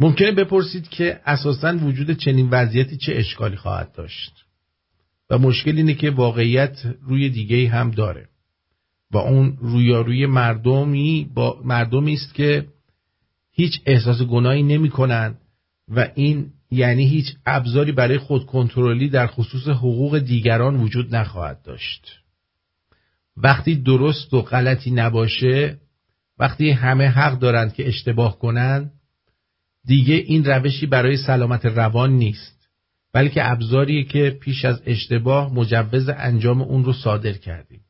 ممکنه بپرسید که اساساً وجود چنین وضعیتی چه اشکالی خواهد داشت و مشکل اینه که واقعیت روی دیگه‌ای هم داره و اون رویارویی مردمی با مردمی است که هیچ احساس گناهی نمی‌کنند و این یعنی هیچ ابزاری برای خودکنترلی در خصوص حقوق دیگران وجود نخواهد داشت. وقتی درست و غلطی نباشه، وقتی همه حق دارند که اشتباه کنند، دیگه این روشی برای سلامت روان نیست، بلکه ابزاری که پیش از اشتباه مجوز انجام اون رو صادر کردیم.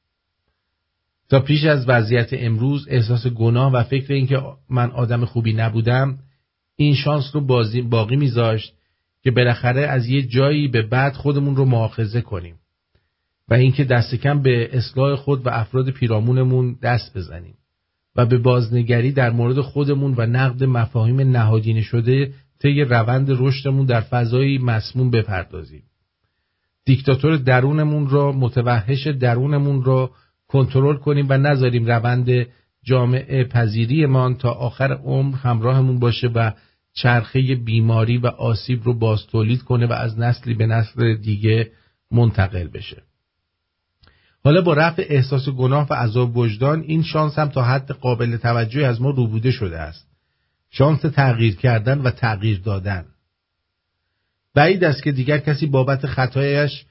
تا پیش از وضعیت امروز احساس گناه و فکر این که من آدم خوبی نبودم این شانس رو بازی باقی میذاشت که بالاخره از یه جایی به بعد خودمون رو مؤاخذه کنیم و اینکه دست کم به اصلاح خود و افراد پیرامونمون دست بزنیم و به بازنگری در مورد خودمون و نقد مفاهیم نهادینه شده طی روند رشدمون در فضایی مسموم بپردازیم. دیکتاتور درونمون را، متوحش درونمون را کنترل کنیم و نذاریم روند جامعه پذیریمان تا آخر عمر همراهمون باشه و چرخه بیماری و آسیب رو باز تولید کنه و از نسلی به نسل دیگه منتقل بشه. حالا با رفع احساس گناه و عذاب وجدان این شانس هم تا حد قابل توجهی از ما روبوده شده است. شانس تغییر کردن و تغییر دادن. بعید است که دیگر کسی بابت خطایش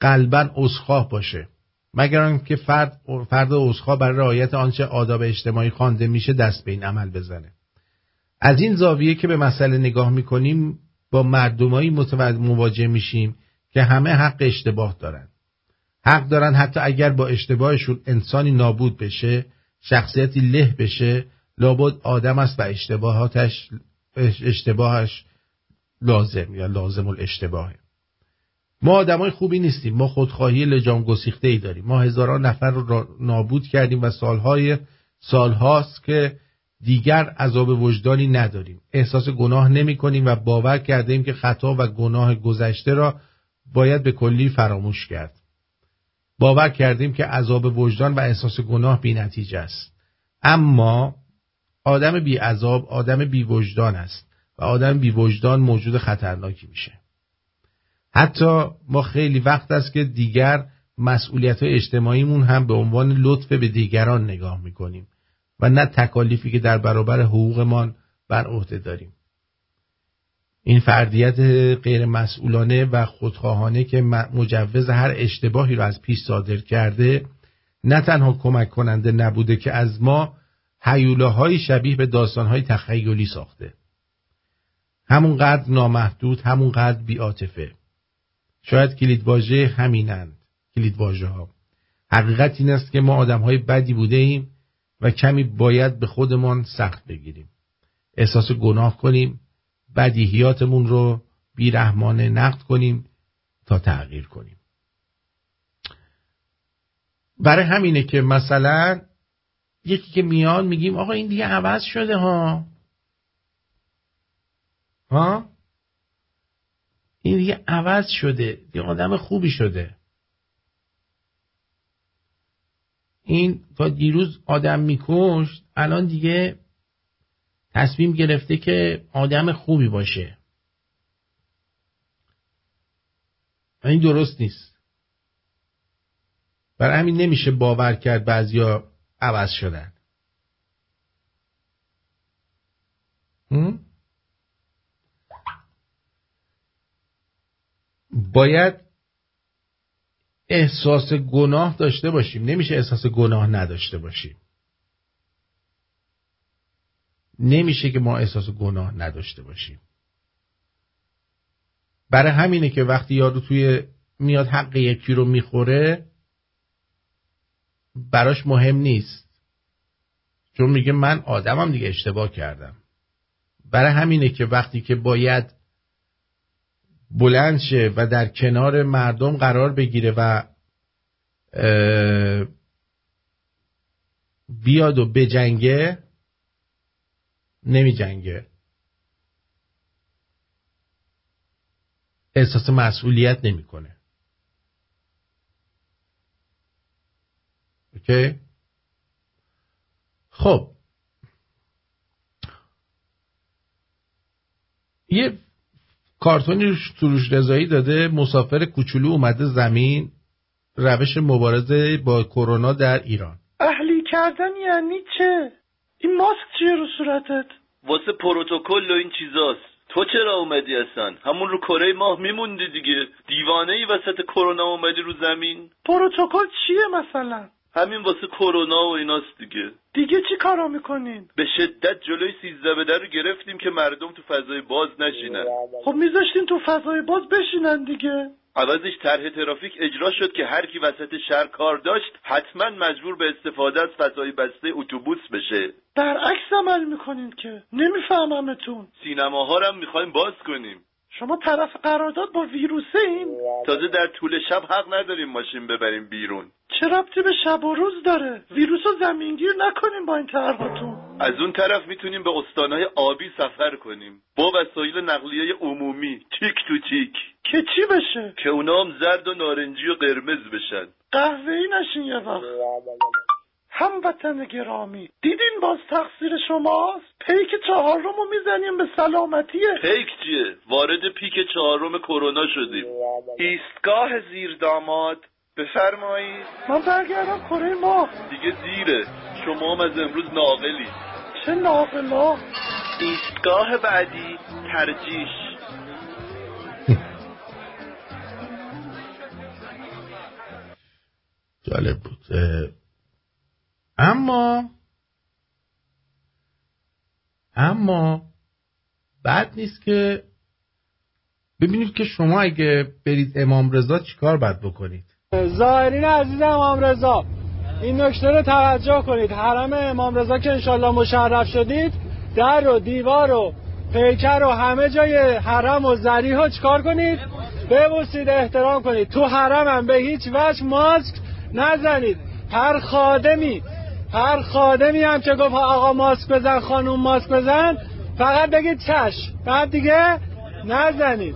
قلباً عذرخواه باشه. مگر آنکه فرد فرد عذرخواه برای رعایت آنچه آداب اجتماعی خوانده میشه دست به این عمل بزنه. از این زاویه که به مسئله نگاه میکنیم با مردمایی مواجه میشیم که همه حق اشتباه دارن. حق دارن حتی اگر با اشتباهشون انسانی نابود بشه، شخصیتی له بشه، لابد آدم است و اشتباهاتش اشتباهش لازم یا لازم الاشتباهه. ما آدمای خوبی نیستیم، ما خودخواهی لجام گسیخته‌ای داریم. ما هزاران نفر رو نابود کردیم و سالهای سالهاست که دیگر عذاب وجدانی نداریم. احساس گناه نمی‌کنیم و باور کردیم که خطا و گناه گذشته را باید به کلی فراموش کرد. باور کردیم که عذاب وجدان و احساس گناه بی‌نتیجه است. اما آدم بی عذاب آدم بی وجدان است و آدم بی وجدان موجود خطرناکی میشه. حتی ما خیلی وقت است که دیگر مسئولیت اجتماعیمون هم به عنوان لطف به دیگران نگاه میکنیم و نه تکالیفی که در برابر حقوقمان بر عهده داریم. این فردیت غیر مسئولانه و خودخواهانه که مجوز هر اشتباهی را از پیش صادر کرده نه تنها کمک کننده نبوده که از ما هیولاهای شبیه به داستانهای تخیلی ساخته. همونقدر نامحدود، همونقدر بی‌عاطفه. شاید کلیدواژه همینند، کلیدواژه ها. حقیقت این است که ما آدم‌های بدی بوده ایم و کمی باید به خودمان سخت بگیریم. احساس گناه کنیم، بدیهیاتمون رو بی‌رحمانه نقد کنیم تا تغییر کنیم. برای همینه که مثلا یکی که میان میگیم آقا این دیگه عوض شده ها ها این دیگه عوض شده، دیگه آدم خوبی شده، این تا دیروز آدم میکشت الان دیگه تصمیم گرفته که آدم خوبی باشه. این درست نیست. برای همین نمیشه باور کرد بعضیا عوض شدن. باید احساس گناه داشته باشیم. نمیشه احساس گناه نداشته باشیم. نمیشه که ما احساس گناه نداشته باشیم. برای همینه که وقتی یارو توی میاد حق یکی رو میخوره براش مهم نیست، چون میگه من آدمم دیگه اشتباه کردم. برای همینه که وقتی که باید بلند شه و در کنار مردم قرار بگیره و بیاد و بجنگه نمی جنگه، احساس مسئولیت نمی کنه. اوکی؟ خب یه کارتونی سروش رضایی داده، مسافر کوچولو اومده زمین، روش مبارزه با کرونا در ایران. اهلی کردن یعنی چه؟ این ماسک چیه رو صورتت؟ واسه پروتکل و این چیزاست. تو چرا اومدی اصلا؟ همون رو کره ماه میموندی دیگه. دیوانه‌ای وسط کرونا اومدی رو زمین. پروتکل چیه مثلا؟ همین واسه کرونا و ایناست دیگه. دیگه چی کارا میکنین؟ به شدت جلوی سیزده بده رو گرفتیم که مردم تو فضای باز نشینن. خب میذاشتین تو فضای باز بشینن دیگه. عوضش طرح ترافیک اجرا شد که هر کی وسط شهر کار داشت حتما مجبور به استفاده از فضای بسته اتوبوس بشه. برعکس عمل میکنین که. نمیفهممتون. سینماها رو هم میخوایم باز کنیم. شما طرف قرارداد با ویروسه این؟ تازه در طول شب حق نداریم ماشین ببریم بیرون. چه ربطی به شب و روز داره؟ ویروس رو زمینگیر نکنیم با این طرحاتون. از اون طرف میتونیم به استانهای آبی سفر کنیم با وسایل نقلیه عمومی، تیک تو تیک. که چی بشه؟ که اونا هم زرد و نارنجی و قرمز بشن. قهوه‌ای نشین یه وقت. هموطن گرامی، دیدین باز تقصیر شماست؟ پیک چهارم رو میزنیم به سلامتیه. پیک چیه؟ وارد پیک چهارم کرونا شدیم. ایستگاه زیر داماد بفرمایید. من برگردم کره ما. دیگه دیره، شما هم از امروز ناقلی. چه ناقلا؟ ایستگاه بعدی ترجیش. جالب بود. اما اما بد نیست که ببینید که شما اگه برید امام رضا چیکار باید بکنید. زائرین عزیز امام رضا، این نکته رو توجه کنید. حرم امام رضا که انشالله مشرف شدید، در و دیوار و پیکر و همه جای حرم و ذریح ها چیکار کنید؟ ببوسید، احترام کنید. تو حرم هم به هیچ وجه ماسک نزنید. هر خادمی هر خادمی هم که گفت آقا ماسک بزن، خانوم ماسک بزن، فقط بگید چشم، بعد دیگه نزنید.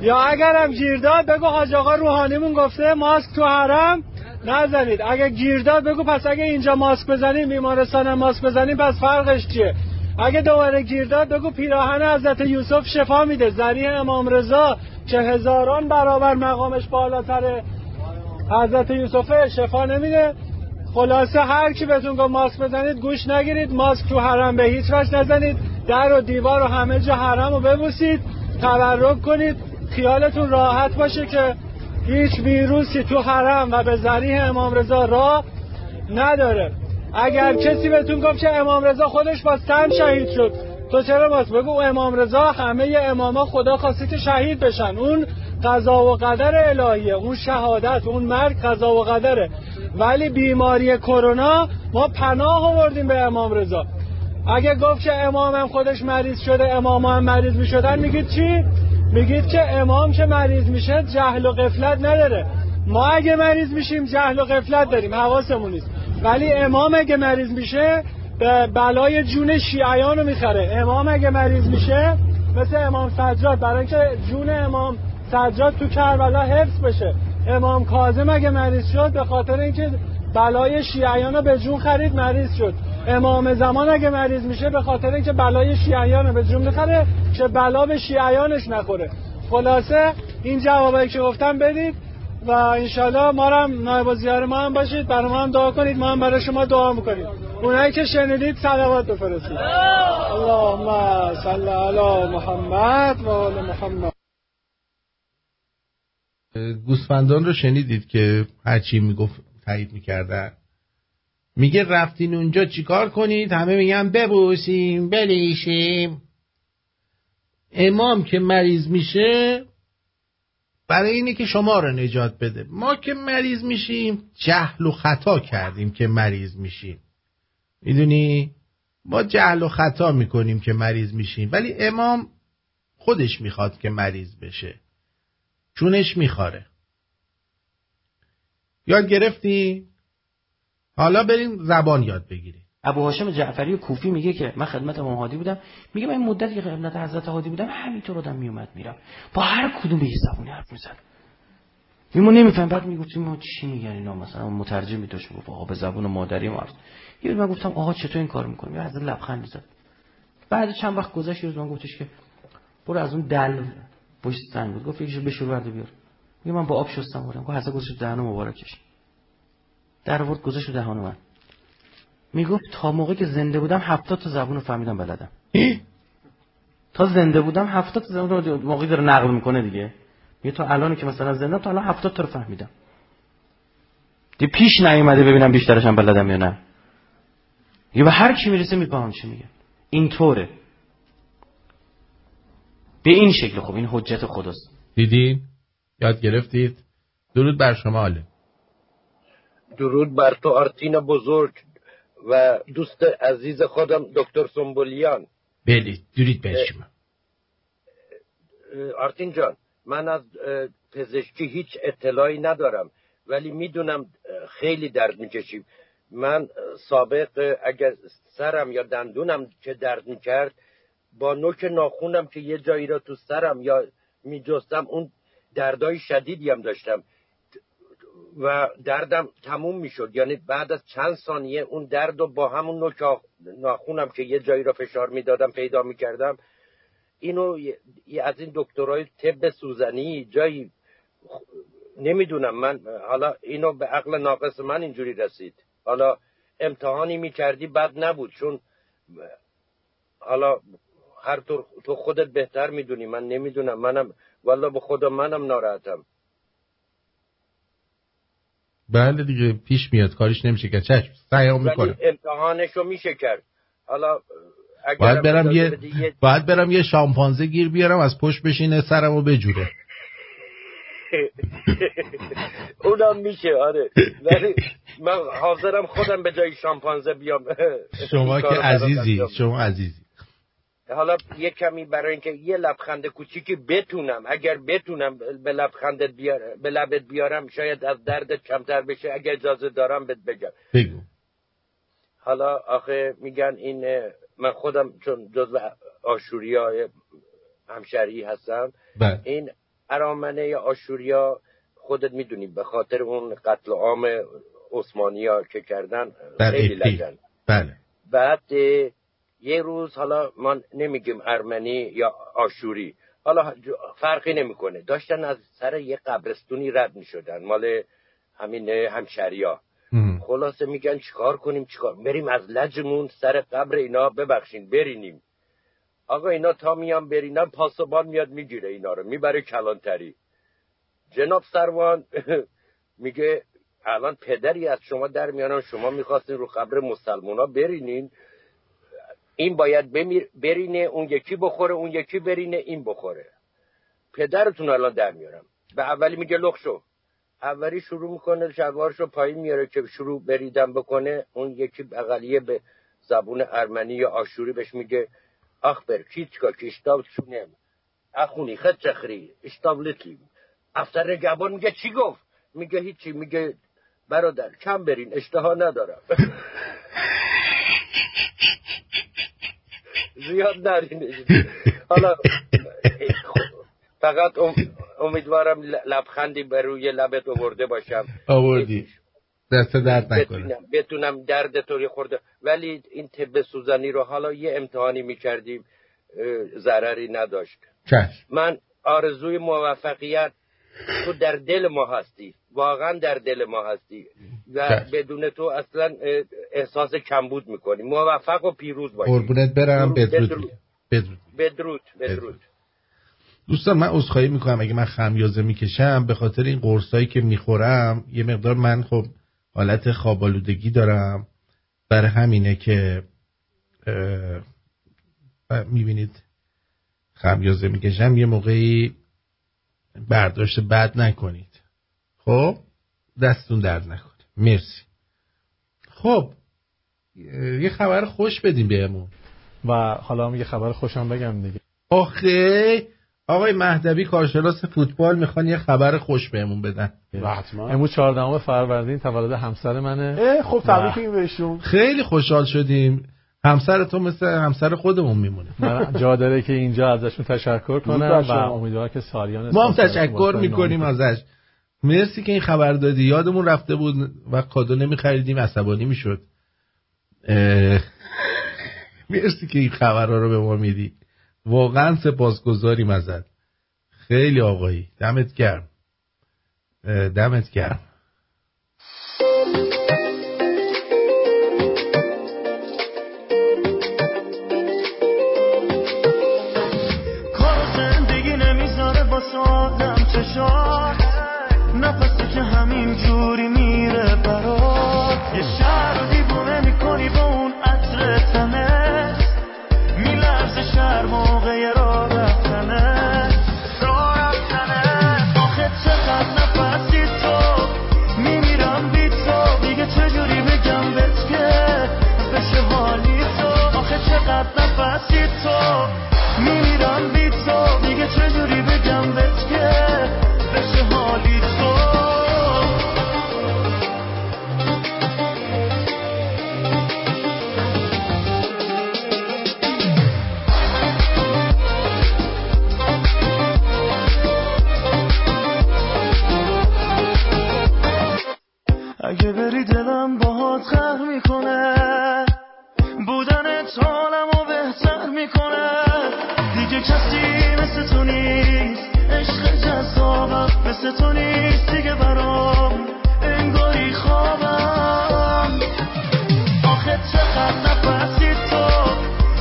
یا اگرم گیرداد بگو حاج آقا روحانیمون گفته ماسک تو حرم نزنید. اگه گیرداد بگو پس اگه اینجا ماسک بزنیم، بیمارستان ماسک بزنیم، پس فرقش چیه؟ اگه دوباره گیرداد بگو پیراهن حضرت یوسف شفا میده، ذریح امام رضا که هزاران برابر مقامش بالاتره حضرت یوسف شفا نمیده. خلاصه هر کی بهتون گفت ماسک بزنید گوش نگیرید، ماسک تو حرم به هیچ وجه نزنید، در و دیوار و همه جا حرم رو ببوسید، تبرک کنید. خیالتون راحت باشه که هیچ ویروسی تو حرم و به ذریح امام رضا راه نداره. اگر کسی بهتون گفت که امام رضا خودش با سم شهید شد، تو چرا ماسک؟ بگو امام رضا، همه اماما خدا خواسته که شهید بشن، اون قضا و قدر الهیه، اون شهادت، اون مرگ قضا و قدره. ولی بیماری کرونا ما پناه آوردیم به امام رضا. اگه گفت که امامم خودش مریض شده، اماما هم مریض میشدن، میگید چی؟ میگید که امام که مریض میشه جهل و غفلت نداره. ما اگه مریض میشیم جهل و غفلت داریم، حواسمون نیست. ولی امام اگه مریض میشه به بلای جون شیعیانو میخره. امام اگه مریض میشه مثل امام سجاد، برای اینکه جون امام سجاد تو کربلا حفظ بشه. امام کاظم اگه مریض شد به خاطر اینکه بلای شیعیان رو به جون خرید مریض شد. امام زمان اگه مریض میشه به خاطر اینکه بلای شیعیان رو به جون بخره که بلا به شیعیانش نخوره. خلاصه این جوابایی که گفتم بدید و انشالله ما هم نایب الزیار ما هم باشید، برای ما هم دعا کنید، ما هم برای شما دعا میکنیم. اونایی که شنیدید صلوات بفرستید. اللهم صل علی محمد و آل محمد. گوسفندان رو شنیدید که هرچی میگفت تایید میکردن. میگه رفتین اونجا چیکار کنید؟ همه میگن ببوسیم، بلیشیم. امام که مریض میشه برای اینه که شما رو نجات بده. ما که مریض میشیم جهل و خطا کردیم که مریض میشیم. میدونی؟ ما جهل و خطا میکنیم که مریض میشیم، ولی امام خودش میخواد که مریض بشه، چونش میخاره. یاد گرفتی؟ حالا بریم زبان یاد بگیریم. ابو هاشم جعفری و کوفی میگه که من خدمت امام هادی بودم، میگه من این مدتی که خدمت حضرت هادی بودم همینطور آدم میومد میرم با هر کدوم به یه زبونی حرف میزد، میمون نمیفهم. بعد میگفتیم ما چی میگن اینا؟ مثلا مترجم میدوش میگفت آقا به زبون مادری ما. یه روز من گفتم آقا چطور این کارو میکنی؟ حضرت لبخند میزد. بعد چند وقت گذشت یه روز من گفتش که برو از اون دل پشت سنگ بود، گفت یکیشو بشور برده بیار. میگه من با آب شستم آوردم. گفت حضرت گذاشت دهن مبارکش، در آورد گذاشت دهن من. میگفت تا موقعی که زنده بودم هفتاد تا زبون رو فهمیدم بلدم. تا زنده بودم هفتاد تا زبون رو، موقعی داره نقل میکنه دیگه، میگه تا الان که مثلا زنده تا الان هفتاد تا رو فهمیدم. دیگه پیش نیومده ببینم بیشترش هم بلدم یا نه. یه به هر کی میرسه میپاهم چی میگه. اینطوره. به این شکل. خب این حجت خداست. دیدین؟ یاد گرفتید؟ درود بر شما آله. درود بر تو آرتین بزرگ و دوست عزیز خودم دکتر سنبولیان. بله درود بر شما. آرتین جان من از پزشکی هیچ اطلاعی ندارم ولی میدونم خیلی درد میکشیم. من سابق اگر سرم یا دندونم که درد میکرد با نوک ناخونم که یه جایی را تو سرم یا میجستم اون دردای شدیدی هم داشتم و دردم تموم میشد، یعنی بعد از چند ثانیه اون درد رو با همون نوک ناخونم که یه جایی را فشار میدادم پیدا میکردم. اینو از این دکترای طب سوزنی جایی نمیدونم من، حالا اینو به عقل ناقص من اینجوری رسید. حالا امتحانی میکردی بد نبود چون حالا هر طور تو خودت بهتر میدونی، من نمیدونم، منم والله به خدا منم ناراحتم. بله دیگه پیش میاد کارش نمیشه که چشم سعیام میکنه امتحانشو میشه کرد. حالا باید برم یه دیگه... باید برم یه شامپانزه گیر بیارم از پشت بشینه سرمو بجوره. اونم میشه آره، ولی من حاضرم خودم به جای شامپانزه بیام. شما که عزیزی، شما عزیزی. حالا یه کمی برای اینکه یه لبخند کوچیکی بتونم، اگر بتونم به لبخندت بیارم، به لبت بیارم شاید از دردت کمتر بشه. اگر اجازه دارم بهت بگم. بگو. حالا آخه میگن این من خودم چون جزو آشوریای همشهری هستم بله. این ارامنه آشوریا خودت میدونی به خاطر اون قتل عام عثمانی‌ها که کردن خیلی لجن. بله. بعد یه روز حالا ما نمیگیم ارمنی یا آشوری حالا فرقی نمیکنه داشتن از سر یه قبرستونی رد میشدن مال همین همشهریا. خلاصه میگن چیکار کنیم چیکار بریم از لجمون سر قبر اینا ببخشین برینیم. آقا اینا تا میان برینن پاسبان میاد میگیره اینا رو میبره کلانتری. جناب سروان میگه الان پدری از شما در میانن شما میخواستین رو قبر مسلمونا برینین، این باید برینه اون یکی بخوره اون یکی برینه این بخوره. پدرتون الان در میارم. به اولی میگه لخ شو، اولی شروع میکنه شلوارشو پایین میاره که شروع بریدن بکنه، اون یکی بغلیه به زبون ارمنی یا آشوری بهش میگه اخبر کیچکا کیشتاب شونم اخونی خط چخری اشتابلتی. افتر گبان میگه چی گفت؟ میگه هیچی. میگه برادر کم برین اشتها ندارم. زیاد نرین. حالا فقط ام... امیدوارم لبخندی بر روی لبت آورده باشم. آوردی. دست درد نکنه. بتونم, بتونم درد توری خورده. ولی این طب سوزنی رو حالا یه امتحانی میکردیم ضرری نداشت. چشم. من آرزوی موفقیت تو در دل ما هستی. واقعا در دل ما هستی و بدون تو اصلا احساس کمبود میکنی. موفق و پیروز باشی. قربونت برم. بدرود. بدرود. بدرود. بدرود. بدرود. دوستان من عذرخواهی میکنم اگه من خمیازه میکشم به خاطر این قرصایی که میخورم یه مقدار من خب حالت خوابالودگی دارم، بر همینه که میبینید خمیازه میکشم. یه موقعی برداشت بد نکنید خب، دستون درد نکنه. مرسی. خب یه خبر خوش بدیم بهمون و حالا هم یه خبر خوشم بگم دیگه. آخه آقای مهدوی کارشناس فوتبال میخوان یه خبر خوش بهمون بدن. حتما. امروز چهاردهم فروردین تولد همسر منه. خب تبریک بهشون. خیلی خوشحال شدیم. همسر تو مثل همسر خودمون میمونه. من جا داره که اینجا ازشون تشکر کنم و امیدوارم که سالیان ما هم تشکر میکنیم ازش. مرسی که این خبر دادی. یادمون رفته بود و کادو نمیخریدیم عصبانی میشد. مرسی که این خبرها رو به ما میدی. واقعا سپاسگزاریم ازت. خیلی آقایی دمت گرم. دمت گرم. کار زندگی نمیذاره واسه آدم چشار، نفسی که همین جوری میره اگه بری دلم باهات قهر میکنه، بودنت حالمو بهتر میکنه. دیگه کسی مثل تو نیست، عشق جذابم مثل تو نیست، دیگه برام انگاری خوابم. آخه چقدر نفسی تو،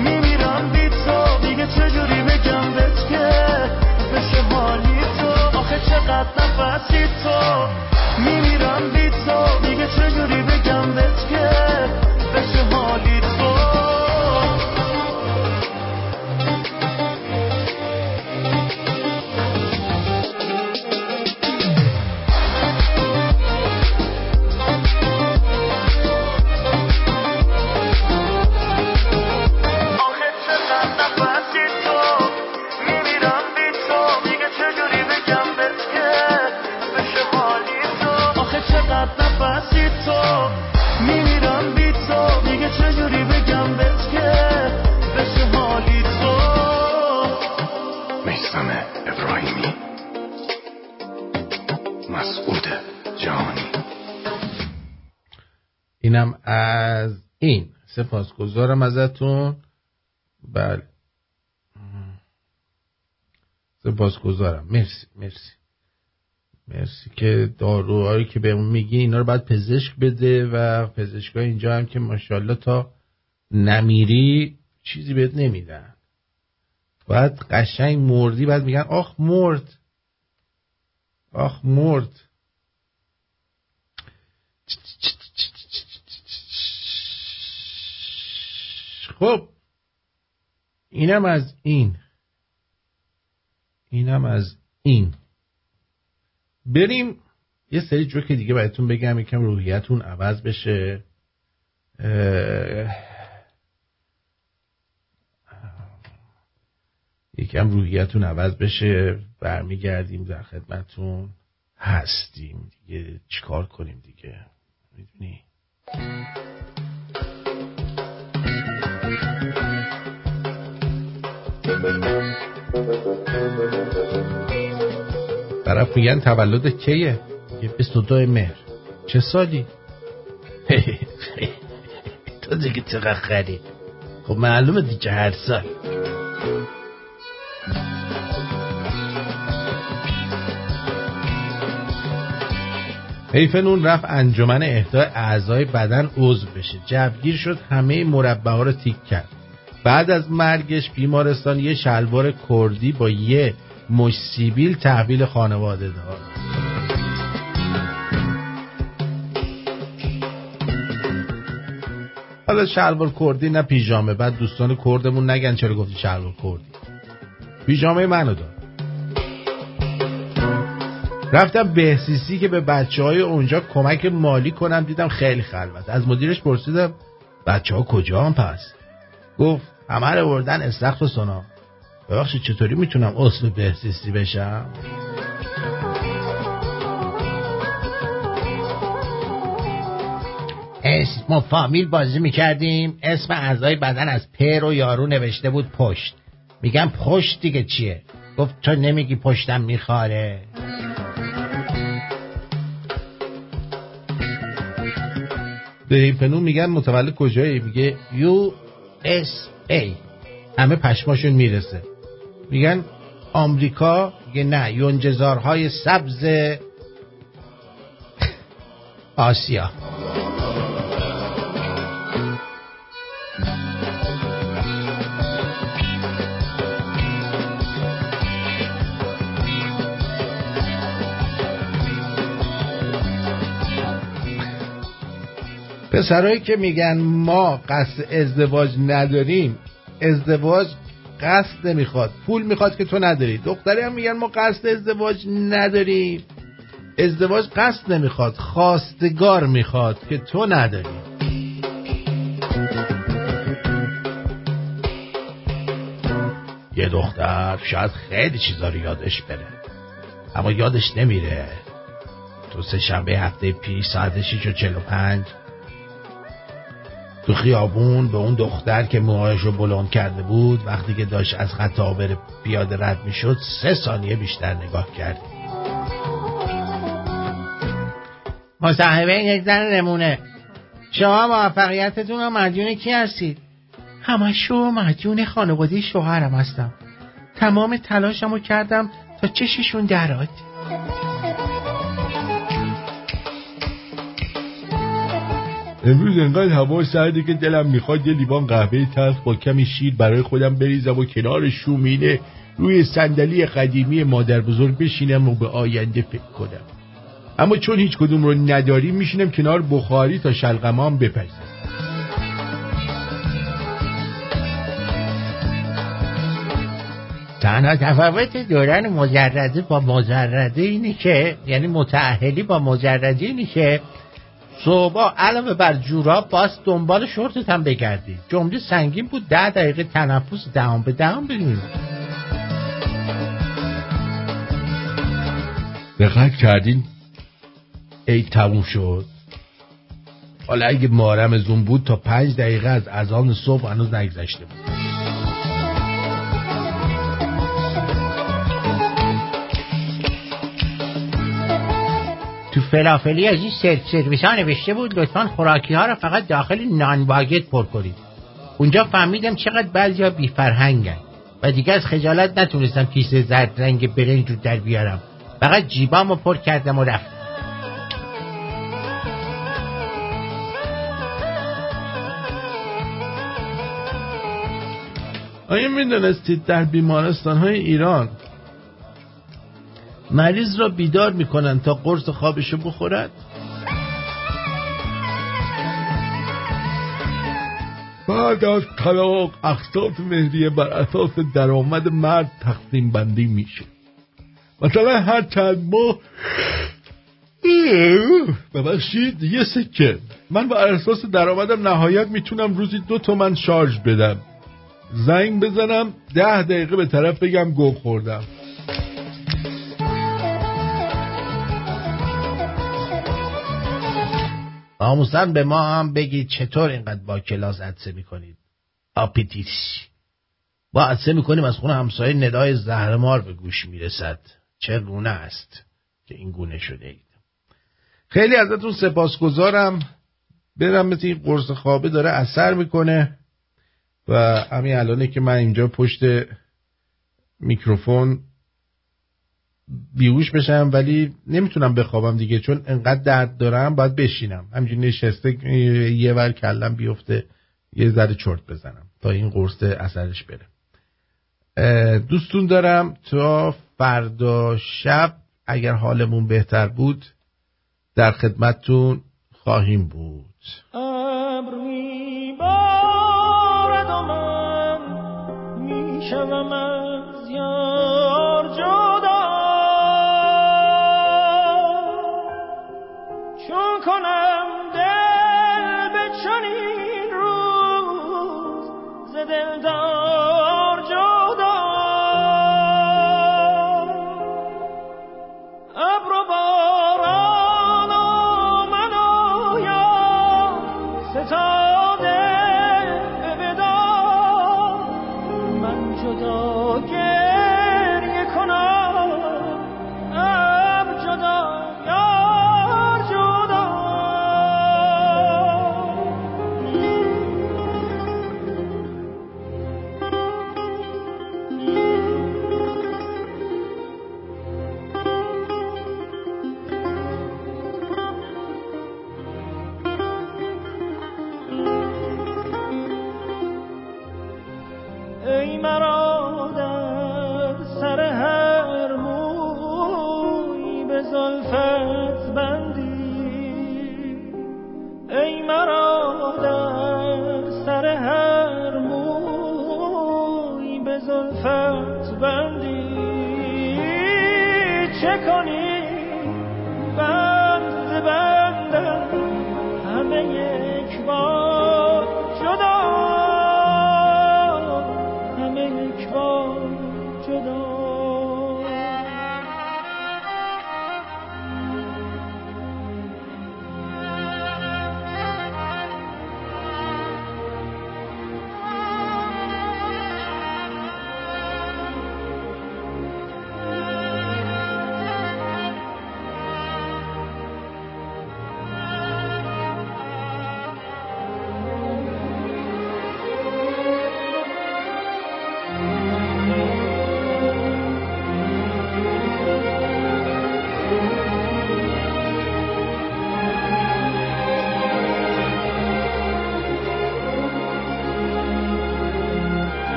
میمیرم بی تو، دیگه چجوری بگم بهت که بشه حالی تو. آخه چقدر نفسی تو، میمیرم بی تو، دیگه چجوری بگم بهت که بشه حالی تو. اینم از این. سپاسگزارم ازتون. بله سپاسگزارم. مرسی مرسی مرسی که داروهایی که بهمون میگی اینا رو باید پزشک بده و پزشکای اینجا هم که ماشاءالله تا نمیری چیزی بهت نمیدن. باید قشنگ مردی باید میگن آخ مرد آخ مرد. خب اینم از این اینم از این بریم یه سری جوک دیگه براتون بگم یکم روحیتون عوض بشه. اه... یکم روحیتون عوض بشه. برمیگردیم در خدمتون هستیم دیگه. چیکار کنیم دیگه میدونی. طرف میگن تولد کیه؟ یه بیست و دو مهر. چه سالی؟ تو دیگه چقدر خری؟ خب معلومه دیگه هر سال. حیفه نون رفت انجمن اهدای اعضای بدن عضو بشه، جوگیر شد همه مربع ها رو تیک کرد. بعد از مرگش بیمارستان یه شلوار کردی با یه مش سیبیل تحویل خانواده داد. حالا شلوار کردی نه پیژامه. بعد دوستان کردمون نگن چرا گفتی شلوار کردی، پیژامه منو داد. رفتم بهسیسی که به بچه های اونجا کمک مالی کنم، دیدم خیلی خلوت. از مدیرش پرسیدم بچه ها کجا هم پس؟ گفت همه رو بردن استخر و سنا. ببخشید چطوری میتونم عضو بهسیسی بشم؟ اسم و فامیل بازی میکردیم. اسم اعضای بدن از پر و یارو نوشته بود پشت. میگم پشت دیگه چیه؟ گفت تو نمیگی پشتم میخاره. به این پنون میگن متولد کجایی؟ میگه یو اس ای. همه پشماشون میرسه. میگن آمریکا؟ میگه نه، یونجزارهای سبز آسیا. پسرهایی که میگن ما قصد ازدواج نداریم، ازدواج قصد نمیخواد، پول میخواد که تو نداری. دختری هم میگن ما قصد ازدواج نداریم، ازدواج قصد نمیخواد، خواستگار میخواد که تو نداری. یه دختر شاید خیلی چیزا رو یادش بره اما یادش نمیره. تو سه شنبه هفته پیش ساعت شش و چهل و پنج تو خیابون به اون دختر که موهایش رو بلند کرده بود وقتی که داشت از خط عابر پیاده رد می شد سه ثانیه بیشتر نگاه کرد. مصاحبه یک زن نمونه. شما موفقیتتون رو مدیون کی هستید؟ همشو مدیون خانواده شوهرم هستم. تمام تلاشمو کردم تا چششون درآد. امروز انقدر هوا سرده که دلم میخواد یه لیوان قهوه تلخ با کمی شیر برای خودم بریزم و کنار شومینه روی صندلی قدیمی مادر بزرگ بشینم و به آینده فکر کنم. اما چون هیچ کدوم رو نداریم میشینم کنار بخاری تا شلغمام بپزم. تنها تفاوت دوران مجرده با مجرده اینه که، یعنی متأهلی با مجرده اینه که صبح علاوه بر جوراب باز دنبال شورتت هم بگردی. جمله سنگین بود. ده دقیقه تنفس دهان به دهان بدیم. دقت کردین؟ ای تموم شد. حالا اگه محرم زوم بود تا پنج دقیقه از اذان صبح هنوز نگذشته بود. تو فلافلی از این سرد سرویس ها نوشته بود لطفاً خوراکی ها را فقط داخل نان باگت پر کنید. اونجا فهمیدم چقدر بعضی ها بی فرهنگن و دیگه از خجالت نتونستم کیسه زرد رنگ برنج رو در بیارم. فقط جیبامو پر کردم و رفتم. آیا میدونستید در بیمارستان های ایران مریض را بیدار میکنن تا قرص خوابشو بخورد؟ بعد از طلاق اقساط مهریه بر اساس درآمد مرد تقسیم بندی میشه. مثلا هر چند ماه ببخشید یه سکه من بر اساس درآمدم نهایت میتونم روزی دو تومن شارژ بدم، زنگ بزنم ده دقیقه به طرف بگم گو خوردم. آموزن به ما هم بگید چطور اینقدر با کلاس عدسه میکنید. آپیتیس با عدسه میکنیم از خونه همسایه ندای زهرمار به گوش میرسد. چه گونه است که این گونه شده اید. خیلی ازتون سپاسگزارم. برم مثل این قرص خوابه داره اثر میکنه و همین الانه که من اینجا پشت میکروفون بیهوش بشم ولی نمیتونم بخوابم دیگه، چون انقدر درد دارم باید بشینم. همینجوری نشسته یه ور کلم بیفته یه ذره چرت بزنم تا این قرص اثرش بره. دوستون دارم. تا فردا شب اگر حالمون بهتر بود در خدمتتون خواهیم بود.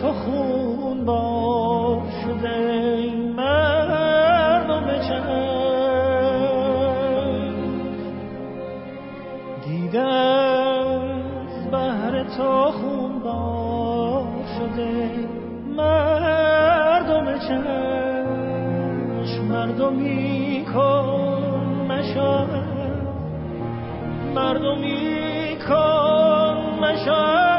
تو خون بار شده این مردم چنگ دیدم بهر تو خون بار شده مردم چنگ مردمی کن مشاهد مردمی کن مشاهد